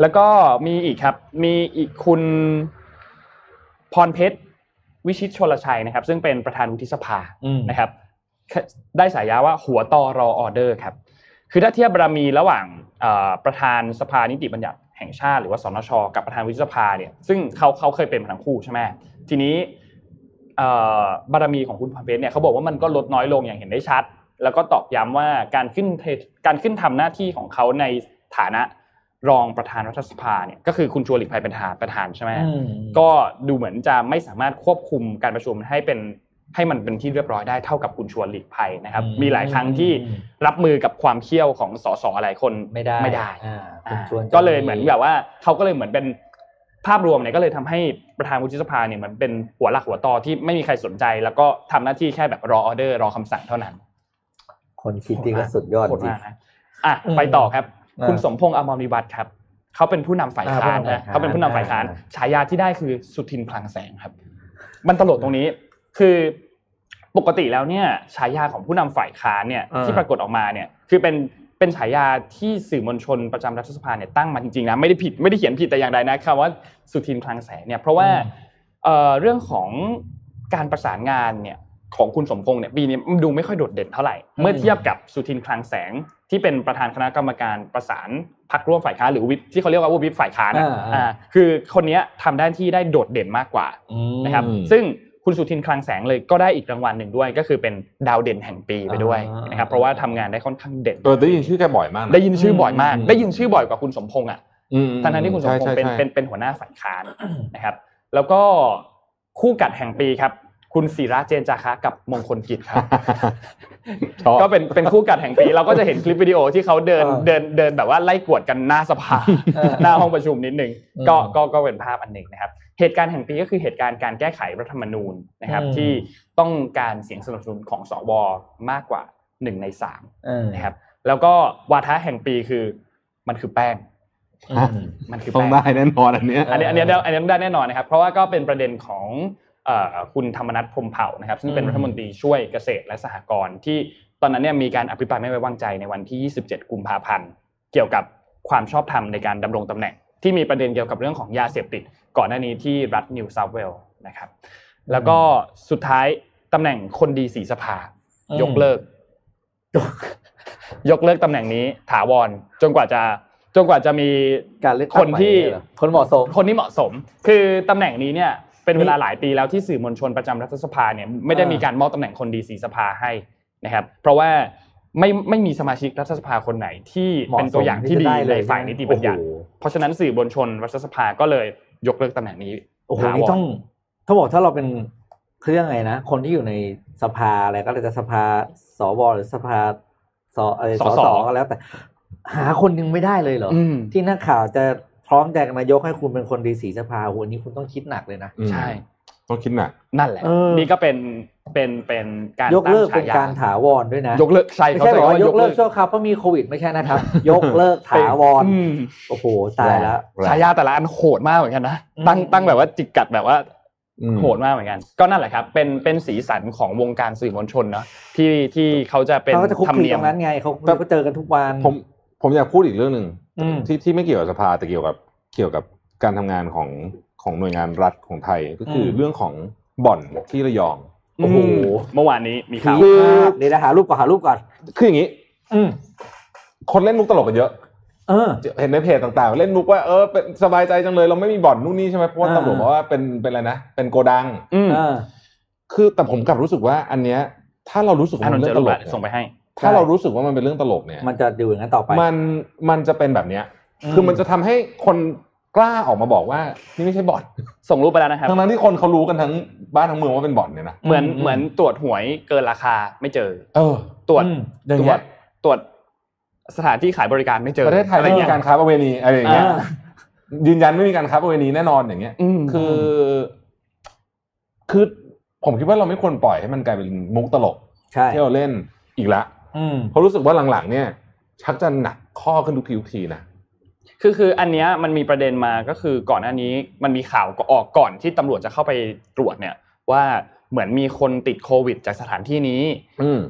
แล้วก็มีอีกครับมีอีกคุณพรเพชรวิชิตชลชัยนะครับซึ่งเป็นประธานวุฒิสภานะครับได้ฉายาว่าหัวตอรอออเดอร์ครับคือถ้าเทียบบารมีระหว่างประธานสภานิติบัญญัติแห่งชาติหรือว่าสนช.กับประธานวุฒิสภาเนี่ยซึ่งเขาเคยเป็นทั้งคู่ใช่ไหมทีนี้บารมีของคุณพรเพชรเนี่ยเขาบอกว่ามันก็ลดน้อยลงอย่างเห็นได้ชัดแล้วก็ตอกย้ำว่าการขึ้นทำหน้าที่ของเขาในฐานะ รองประธานรัฐสภาเนี่ยก็คือคุณชวนหลีกภัยเป็นประธานใช่ไหมก็ดูเหมือนจะไม่สามารถควบคุมการประชุมให้มันเป็นที่เรียบร้อยได้เท่ากับคุณชวนหลีกภัยนะครับมีหลายครั้งที่รับมือกับความเขี้ยวของสสหลายคนไม่ได้ก็เลยเหมือนแบบว่าเขาก็เลยเหมือนเป็นภาพรวมเนี่ยก็เลยทำให้ประธานวุฒิสภาเนี่ยมันเป็นหัวหลักหัวตอที่ไม่มีใครสนใจแล้วก็ทำหน้าที่แค่แบบรอออเดอร์รอคำสั่งเท่านั้นคนคิดดีก็สุดยอดจริงอ่ะไปต่อครับคุณสมพงษ์อมรวิวัฒน์ครับเขาเป็นผู้นำฝ่ายค้านนะเขาเป็นผู้นำฝ่ายค้านฉายาที่ได้คือสุทินคลังแสงครับมันตลกตรงนี้คือปกติแล้วเนี่ยฉายาของผู้นำฝ่ายค้านเนี่ยที่ปรากฏออกมาเนี่ยคือเป็นฉายาที่สื่อมวลชนประจำรัฐสภาเนี่ยตั้งมาจริงๆนะไม่ได้ผิดไม่ได้เขียนผิดแต่อย่างใดนะครับว่าสุทินคลังแสงเนี่ยเพราะว่าเรื่องของการประสานงานเนี่ยของคุณสมพงษ์เนี่ยปีนี้ดูไม่ค่อยโดดเด่นเท่าไหร่เมื่อเทียบกับสุทินคลังแสงที่เป็นประธานคณะกรรมการประสานพรรคร่วมฝ่ายค้านหรือวิปที่เขาเรียกว่าวิปฝ่ายค้านคือคนนี้ทำด้านที่ได้โดดเด่นมากกว่านะครับซึ่งคุณสุทินคลังแสงเลยก็ได้อีกรางวัลหนึ่งด้วยก็คือเป็นดาวเด่นแห่งปีไปด้วยนะครับเพราะว่าทำงานได้ค่อนข้างเด่นได้ยินชื่อแกบ่อยมากได้ยินชื่อบ่อยมากได้ยินชื่อบ่อยกว่าคุณสมพงษ์อ่ะทั้งที่คุณสมพงษ์เป็นหัวหน้าฝ่ายค้านนะครับแล้วก็คู่กัดแห่งปีครับคุณศิระเจนจาคะกับมงคลกิจครับก็เป็นคู่กัดแห่งปีเราก็จะเห็นคลิปวิดีโอที่เขาเดินแบบว่าไล่กวดกันหน้าสภาหน้าห้องประชุมนิดนึงก็เป็นภาพอันหนึ่งนะครับเหตุการณ์แห่งปีก็คือเหตุการณ์การแก้ไขรัฐธรรมนูญนะครับที่ต้องการเสียงสนับสนุนของสวมากกว่า1ใน3นะครับแล้วก็วาทะแห่งปีคือมันคือแป้งมันคือแป้งต้องได้แน่นอนอันนี้ได้แน่นอนนะครับเพราะว่าก็เป็นประเด็นของคุณธรรมนัสพรหมเผ่านะครับซึ่งเป็นรัฐมนตรีช่วยเกษตรและสหกรณ์ที่ตอนนั้นเนี่ยมีการอภิปรายไม่ไว้วางใจในวันที่27กุมภาพันธ์เกี่ยวกับความชอบธรรมในการดำรงตำแหน่งที่มีประเด็นเกี่ยวกับเรื่องของยาเสพติดก่อนหน้านี้ที่รัฐนิวเซาท์เวลส์นะครับแล้วก็สุดท้ายตำแหน่งคนดีสีสภายกเลิกตำแหน่งนี้ถาวรจนกว่าจะมีคนที่คนเหมาะสมคนที่เหมาะสมคือตำแหน่งนี้เนี่ยเป็นเวลาหลายปีแล้วที่สื่อมวลชนประจำรัฐสภาเนี่ยไม่ได้มีการมอบตำแหน่งคนดีสีสภาให้นะครับเพราะว่าไม่มีสมาชิกรัฐสภาคนไหนที่เป็นตัวอย่างที่ดีในฝ่ายนิติบัญญัติเพราะฉะนั้นสื่อมวลชนรัฐสภาก็เลยยกเลิกตำแหน่งนี้โอ้โหนี่ต้องถ้าบอกถ้าเราเป็นเครื่องไงนะคนที่อยู่ในสภาอะไรก็จะสภาสวหรือสภาสอะไรสสก็แล้วแต่หาคนนึงไม่ได้เลยเหรอที่นักข่าวจะพร้อมแต่มายกให้คุณเป็นคนดีสีสภาวันนี้คุณต้องคิดหนักเลยนะใช่ต้องคิดหนักนั่นแหละนี่ก็เป็นการยกเลิกเป็นการถาวรด้วยนะยกเลิกใช่เขาบอกว่ายกเลิกชั่วคราวเพราะมีโควิดไม่ใช่นะครับยกเลิกถาวรโอ้โหตายแล้วฉายาแต่ละอันโหดมากเหมือนกันนะตั้งแบบว่าจิกกัดแบบว่าโหดมากเหมือนกันก็นั่นแหละครับเป็นสีสันของวงการสื่อมวลชนเนาะที่เขาจะเป็นธรรมเนียมนั้นไงเขาก็เจอกันทุกวันผมอยากพูดอีกเรื่องนึงที่ไม่เกี่ยวกับสภาแต่เกี่ยวกับการทำงานของหน่วยงานรัฐของไทยก็คือเรื่องของบ่อนที่ระยองโอ้โหเมื่อวานนี้มีข่าวเดี๋ยวหารูปก่อนคืออย่างนี้คนเล่นมุกตลกกันเยอะเห็นในเพจต่างๆเล่นมุกว่าเป็นสบายใจจังเลยเราไม่มีบ่อนนู่นนี่ใช่ไหมเพราะว่าตำรวจบอกว่าเป็นอะไรนะเป็นโกดังคือแต่ผมกลับรู้สึกว่าอันเนี้ยถ้าเรารู้สึกว่ามันเป็นเรื่องตลกส่งไปให้ถ้าเรารู้สึกว่ามันเป็นเรื่องตลกเนี่ยมันจะอยู่อย่างนั้นต่อไปมันจะเป็นแบบเนี้ยคือมันจะทำให้คนกล้าออกมาบอกว่านี่ไม่ใช่บ่อนส่งรูปไปแล้วนะครับทั้งที่คนเขารู้กันทั้งบ้านทั้งเมืองว่าเป็นบ่อนเนี่ยนะเหมือนตรวจหวยเกินราคาไม่เจอตรวจสถานที่ขายบริการไม่เจอประเทศไทยไม่มีการค้าประเวณีอะไรอย่างเงี้ยยืนยันไม่มีการค้าประเวณีแน่นอนอย่างเงี้ยคือผมคิดว่าเราไม่ควรปล่อยให้มันกลายเป็นมุกตลกที่เราเล่นอีกละเพราะรู้สึกว่าหลังๆเนี่ยชักจะหนักข้อขึ้นทุกทีนะคืออันเนี้ยมันมีประเด็นมาก็คือก่อนหน้านี้มันมีข่าวก็ออกก่อนที่ตำรวจจะเข้าไปตรวจเนี่ยว่าเหมือนมีคนติดโควิดจากสถานที่นี้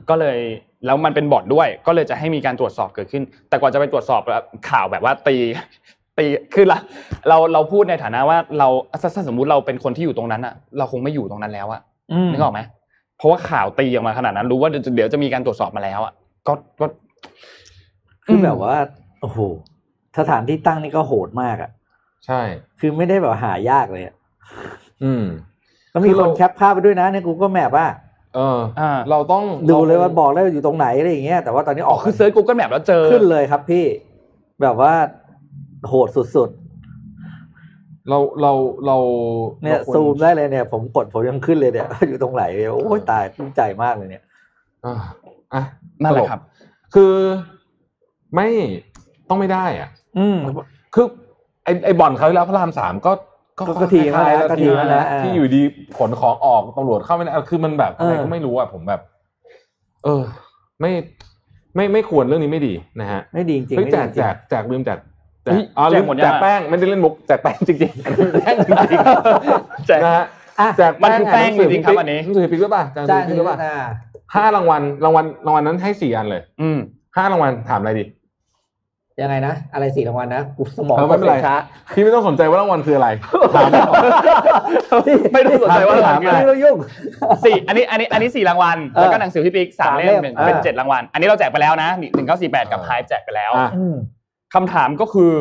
ก็เลยแล้วมันเป็นบ่อนด้วยก็เลยจะให้มีการตรวจสอบเกิดขึ้นแต่ก่อนจะไปตรวจสอบข่าวแบบว่าตีคือเราพูดในฐานะว่าเราสมมุติเราเป็นคนที่อยู่ตรงนั้นอ่ะเราคงไม่อยู่ตรงนั้นแล้วอ่ะนึกออกไหมเพราะว่าข่าวตีออกมาขนาดนั้นรู้ว่าเดี๋ยวจะมีการตรวจสอบมาแล้วอ่ะก็คือแบบว่าโอ้โหสถานที่ตั้งนี่ก็โหดมากอ่ะใช่คือไม่ได้แบบหายากเลยอ่ะแล้วมีคนแคปภาพไปด้วยนะใน Google Map อ่ะเราต้องดูเลยว่าบอกได้อยู่ตรงไหนอะไรอย่างเงี้ยแต่ว่าตอนนี้ออกคือเซิร์ช Google Map แล้วเจอขึ้นเลยครับพี่แบบว่า โหดสุดๆเราเนี่ยซูมได้เลยเนี่ยผมยังขึ้นเลยเนี่ยอยู่ตรงไหนโอ้ยตายภูมิใจมากเลยเนี่ยอ่ะนั่นแหละครับคือไม่ต้องไม่ได้อ่ะคือไอ้บ่อนเขาแล้วพระราม3ก็ทีมาแล้วที่อยู่ดีขนของออกตำรวจเข้าไม่ได้คือมันแบบอะไรก็ไม่รู้อ่ะผมแบบไม่ควรเรื่องนี้ไม่ดีนะฮะไม่ดีจริงๆแจกลืมแจกแป้งไม่ได้เล่นมุกแจกแป้งจริงๆแป้งจริงๆนะฮะแจกมันคือแป้งจริงๆครับอันนี้หนังสือพิกหรือเปล่าอาจารย์พิกหรือเปล่า5รางวัลรางวัลนั้นให้4อันเลย5รางวัลถามอะไรดียังไงนะอะไร4รางวัลนะกูสมองไม่เป็นไรพี่ไม่ต้องสนใจว่ารางวัลคืออะไรถามไม่ต้องสนใจว่ารางวัลคืออะไรไม่ต้องยุ่ง4อันนี้4รางวัลแล้วก็หนังสือพี่ปิ๊ก3เล่มเป็น7รางวัลอันนี้เราแจกไปแล้วนะ1948กับไฮแจกไปแล้วคำถามก็คือ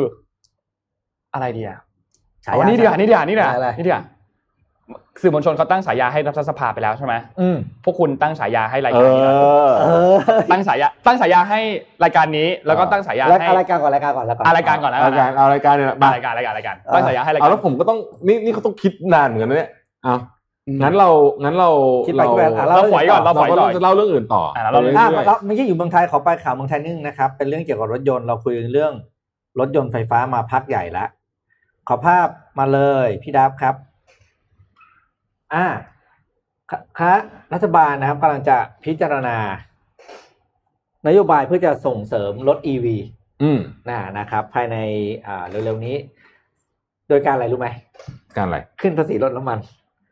อะไรดีอ่ะนี่ดีอ่ะสื่อมวลชนเขาตั้งฉายาให้รัฐสภาไปแล้วใช่มั้ยพวกคุณตั้งฉายาให้รายการนี้ตั้งฉายาให้รายการนี้แล้วก็ตั้งฉายาให้รายการก่อนแล้วเอารายการเนี่ยรายการตั้งฉายาให้รายการแล้วผมก็ต้องนี่เขาต้องคิดนานเหมือนกันนะเนี่ยเอางั้นเราเราปล่อยก่อนจะเล่าเรื่องอื่นต่อเราไม่ใช่อยู่เมืองไทยขอไปข่าวเมืองไทยนึงนะครับเป็นเรื่องเกี่ยวกับรถยนต์เราคุยเรื่องรถยนต์ไฟฟ้ามาพักใหญ่แล้วขอภาพมาเลยพี่ดับครับรัฐบาลนะครับกำลังจะพิจารณานโยบายเพื่อจะส่งเสริมรถ EV นะครับภายในเร็วๆนี้โดยการอะไรรู้ไหมการอะไรขึ้นภาษีรถน้ำมัน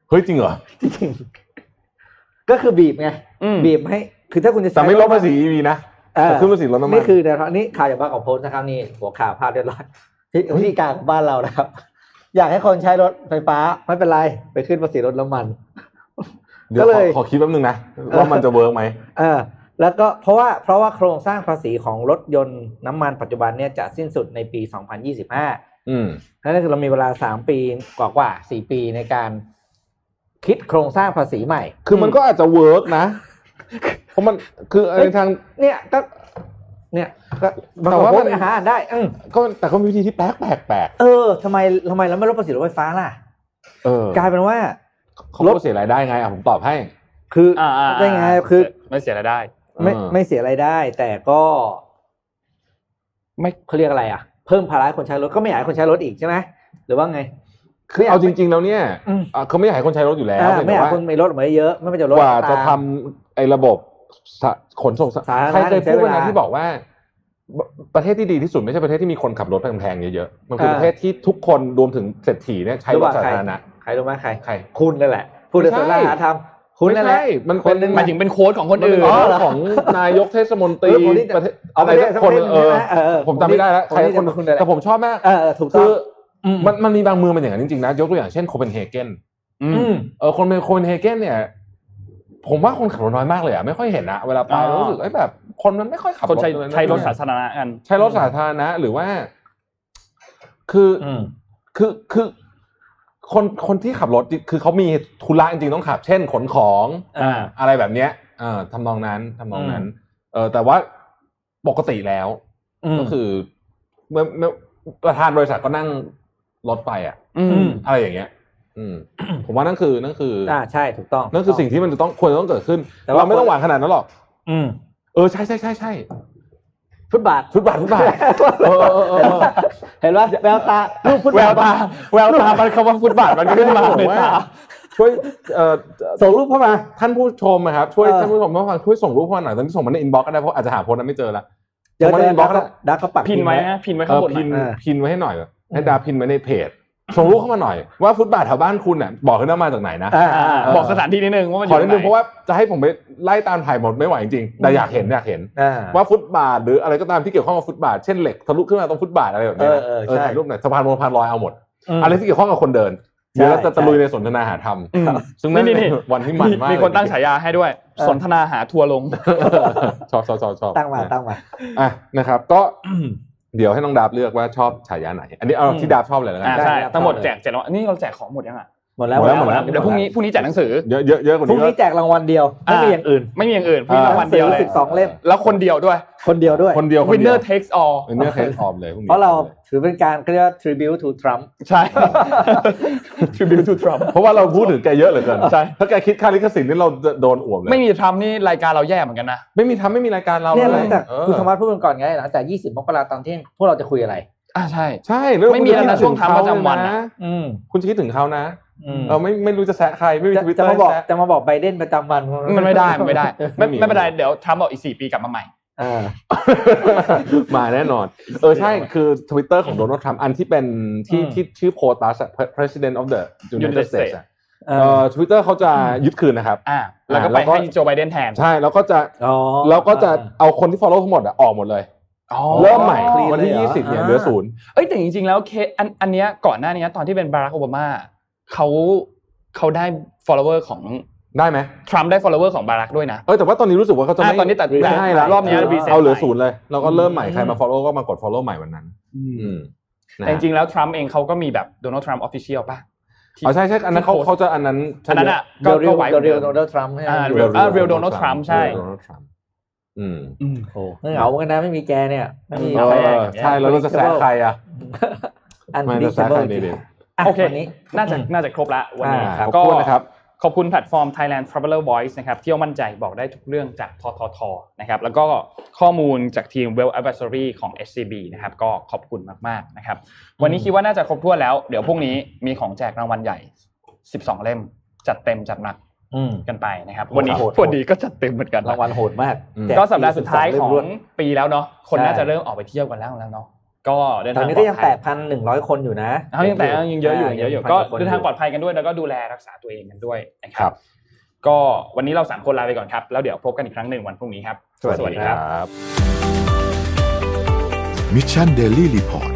เฮ้ยจริงเหรอจริงก็คือบีบไงบีบให้คือถ้าคุณจะแต่ไม่ลดภาษี EV นะแต่ขึ้นภาษีรถน้ำมันนี่คือเดี๋ยวนี้ข่าวจากบ้านของโพสต์นะครับนี่หัวข่าวภาพเรียบร้อยวิธีการของบ้านเรานะครับอยากให้คนใช้รถไฟฟ้าไม่เป็นไรไปขึ้นภาษีรถน้ำมันเดี๋ยวขอคิดแป๊บนึงนะว่ามันจะเวิร์กไหมแล้วก็เพราะว่าโครงสร้างภาษีของรถยนต์น้ำมันปัจจุบันเนี่ยจะสิ้นสุดในปี2025นั่นคือเรามีเวลา3ปีกว่า4ปีในการคิดโครงสร้างภาษีใหม่คือมันก็อาจจะเวิร์กนะเพราะมันคือในทางเนี่ยแต่ว่ามันหาได้แต่ก็มีวิธีที่แปลกทำไมเราไม่ลดภาษีรถไฟฟ้าล่ะกลายเป็นว่าเขาลดเสียรายได้ไงผมตอบให้คือได้ไงคือไม่เสียรายได้ไม่เสียรายได้แต่ก็ไม่เขาเรียกอะไรเพิ่มภาระคนใช้รถก็ไม่อยากให้คนใช้รถอีกใช่ไหมหรือว่าไงคือเอาจริงๆแล้วเนี่ยเขาไม่อยากให้คนใช้รถอยู่แล้วไม่อยากคนไม่รถมาเยอะไม่เป็นจะรถกว่าจะทำไอ้ระบบขนส่งสาธารณะใครเคยพูดวันนั้นที่บอกว่าประเทศที่ดีที่สุดไม่ใช่ประเทศที่มีคนขับรถแพงๆเยอะๆมันคือประเทศที่ทุกคนรวมถึงเศรษฐีเนี่ยใช้รถสาธารณะใครรู้ไหมใครคุณนั่นแหละพูดเรื่องสาธารณะธรรมคุณนั่นแหละมันเป็นหมายถึงเป็นโค้ดของคนอื่นของนายกเทศมนตรีอะไรสักคนผมจำไม่ได้แล้วใครคนคุณแต่ผมชอบมากคือมันมีบางเมืองมันอย่างนั้นจริงๆนะยกตัวอย่างเช่นโคเปนเฮเกนคนเป็นโคเปนเฮเกนเนี่ยผมว่าคนขับรถน้อยมากเลยไม่ค่อยเห็นนะเวลาไปรู้สึกแบบคนมันไม่ค่อยขับรถใช้รถสาธารณะกันใช้รถสาธารณะหรือว่าคือคนที่ขับรถคือเขามีธุระจริงๆต้องขับเช่นขนของอะไรแบบเนี้ยทำนองนั้นแต่ว่าปกติแล้วก็คือประธานบริษัทก็นั่งรถไปอะไรอย่างเงี้ยผมว่านั่นคือใช่ถูกต้องนั่นคือสิ่งที่มันจะต้องควรจะต้องเกิดขึ้นแต่เราไม่ต้องหวังขนาดนั้นหรอกใช่ฟุตบาทเห็นว่าแววตารูปฟุตบาทแววตามันคำว่าฟุตบาทมันขึ้นมาช่วยส่งรูปเข้ามาท่านผู้ชมนะครับช่วยท่านผู้ชมช่วยส่งรูปเข้ามาหน่อยตอนนี้ส่งมาในอินบ็อกซ์ก็ได้เพราะอาจจะหาโพสต์นั้นไม่เจอละส่งมาในอินบ็อกซ์ดักเขาปักพินไว้ข้างบนพินไว้ให้หน่อยให้ดาพินไว้ในเพจส่งรูปเข้ามาหน่อยว่าฟุตบาทแถวบ้านคุณน่ะบอกขึ้นมาจากไหนนะบอกสถานที่นิดนึงว่ามันอยู่ไหนขอนิดนึงเพราะว่าจะให้ผมไปไล่ตามถ่ายหมดไม่ไหวจริงๆแต่อยากเห็นว่าฟุตบาทหรืออะไรก็ตามที่เกี่ยวข้องกับฟุตบาทเช่นเหล็กทะลุขึ้นมาตรงฟุตบาทอะไรแบบนี้นะถ่ายรูปหน่อยสะพานมอลพานลอยเอาหมดอะไรที่เกี่ยวข้องกับคนเดินเดี๋ยวเราจะตะลุยในสนทนาหาธรรมซึ่งนั่นวันที่มันมากมีคนตั้งฉายาให้ด้วยสนทนาหาทัวลงชอบตั้งมาอ่ะนะครับก็เดี๋ยวให้น้องดาบเลือกว่าชอบฉายาไหนอันนี้เอาที่ดาบชอบเลยแล้วกันใช่ทั้งหมดแจก7รางวัลนี่เราแจกของหมดยัง หมดแล้วเดี๋ยวพรุ่งนี้แจกหนังสือเยอะกว่านี้พรุ่งนี้แจกรางวัลเดียวไม่มีอย่างอื่นพรุ่งนี้รางวัลเดียวเลย12เล่มแล้วคนเดียวด้วย winner takes allเลยพรุ่งนี้เพราะเราถือเป็นการเรียก tribute to Trump ใช่ tribute to Trump เพราะว่าเราพูดถึงแกเยอะเหลือเกินใช่ถ้าแกคิดค่าลิขสิทธิ์นี่เราโดนอ่วมเลยไม่มี Trump นี่รายการเราแย่เหมือนกันนะไม่มีรายการเราเลยคุณธรรมะพูดกันก่อนไงหลังจาก20มกราคมตอนเที่ยงพวกเราจะคุยอะไรใช่ไม่มีแล้วนะช่วงทำประจำวันนะคุณจะคิดถึงเขานะเราไม่รู้จะแซะใครไม่มี Twitter จะมาบอกไบเดนประจำวันมันไม่ได้ไม่เป็นไรเดี๋ยวทรัมป์บอกอีก4ปีกลับมาใหม่มาแน่นอนใช่คือ Twitter ของ Donald Trump อันที่เป็นที่ชื่อโพตัส President of the United States Twitter เขาจะยึดคืนนะครับแล้วก็ไปให้โจไบเดนแทนใช่แล้วก็จะเอาคนที่ follow ทั้งหมดออกหมดเลยเริ่มใหม่วันที่20เนี่ยเหลือ0แต่จริงๆแล้วเคสอันเนี้ยก่อนหน้านี้ตอนที่เป็นบารัคโอบามาเขาได้ follower ของได้มั้ยทรัมป์ได้ follower ของบารัคด้วยนะแต่ว่าตอนนี้รู้สึกว่าเขาจะไม่ตอนนี้ตัดได้แล้วรอบนี้เอาเหลือ0เลยแล้วก็เริ่มใหม่ใครมา follow ก็มากด follow ใหม่วันนั้นแต่จริงๆแล้วทรัมป์เองเขาก็มีแบบ Donald Trump Official ป่ะใช่ๆอันนั้นเขาจะอันนั้นน่ะก็ไว้ Real Donald Trump ให้Real Donald Trump ใช่เหงาเหมือนกันนะไม่มีแกเนี่ยไม่มีอะไรใช่แล้วเราจะแซะใครอ่ะไม่จะแซะใครดีโอเควันนี้น่าจะครบละวันนี้ครับก็ขอบคุณแพลตฟอร์ม Thailand Traveler Voice นะครับเที่ยวมั่นใจบอกได้ทุกเรื่องจากทททนะครับแล้วก็ข้อมูลจากทีม Wealth Advisory ของ SCB นะครับก็ขอบคุณมากๆนะครับวันนี้คิดว่าน่าจะครบถ้วนแล้วเดี๋ยวพรุ่งนี้มีของแจกรางวัลใหญ่12เล่มจัดเต็มจัดหนักกันไปนะครับวันนี้ก็จัดเต็มเหมือนกันรางวัลโหดมากก็สัปดาห์สุดท้ายของปีแล้วเนาะคนน่าจะเริ่มออกไปเที่ยวกันแล้วเนาะก็เดินทางตอนนี้ก็ยัง 8,100 คนอยู่นะยังเยอะอยู่ก็เดินทางปลอดภัยกันด้วยแล้วก็ดูแลรักษาตัวเองกันด้วยนะครับก็วันนี้เรา3คนลาไปก่อนครับแล้วเดี๋ยวพบกันอีกครั้งนึงวันพรุ่งนี้ครับสวัสดีครับ Mission Daily Report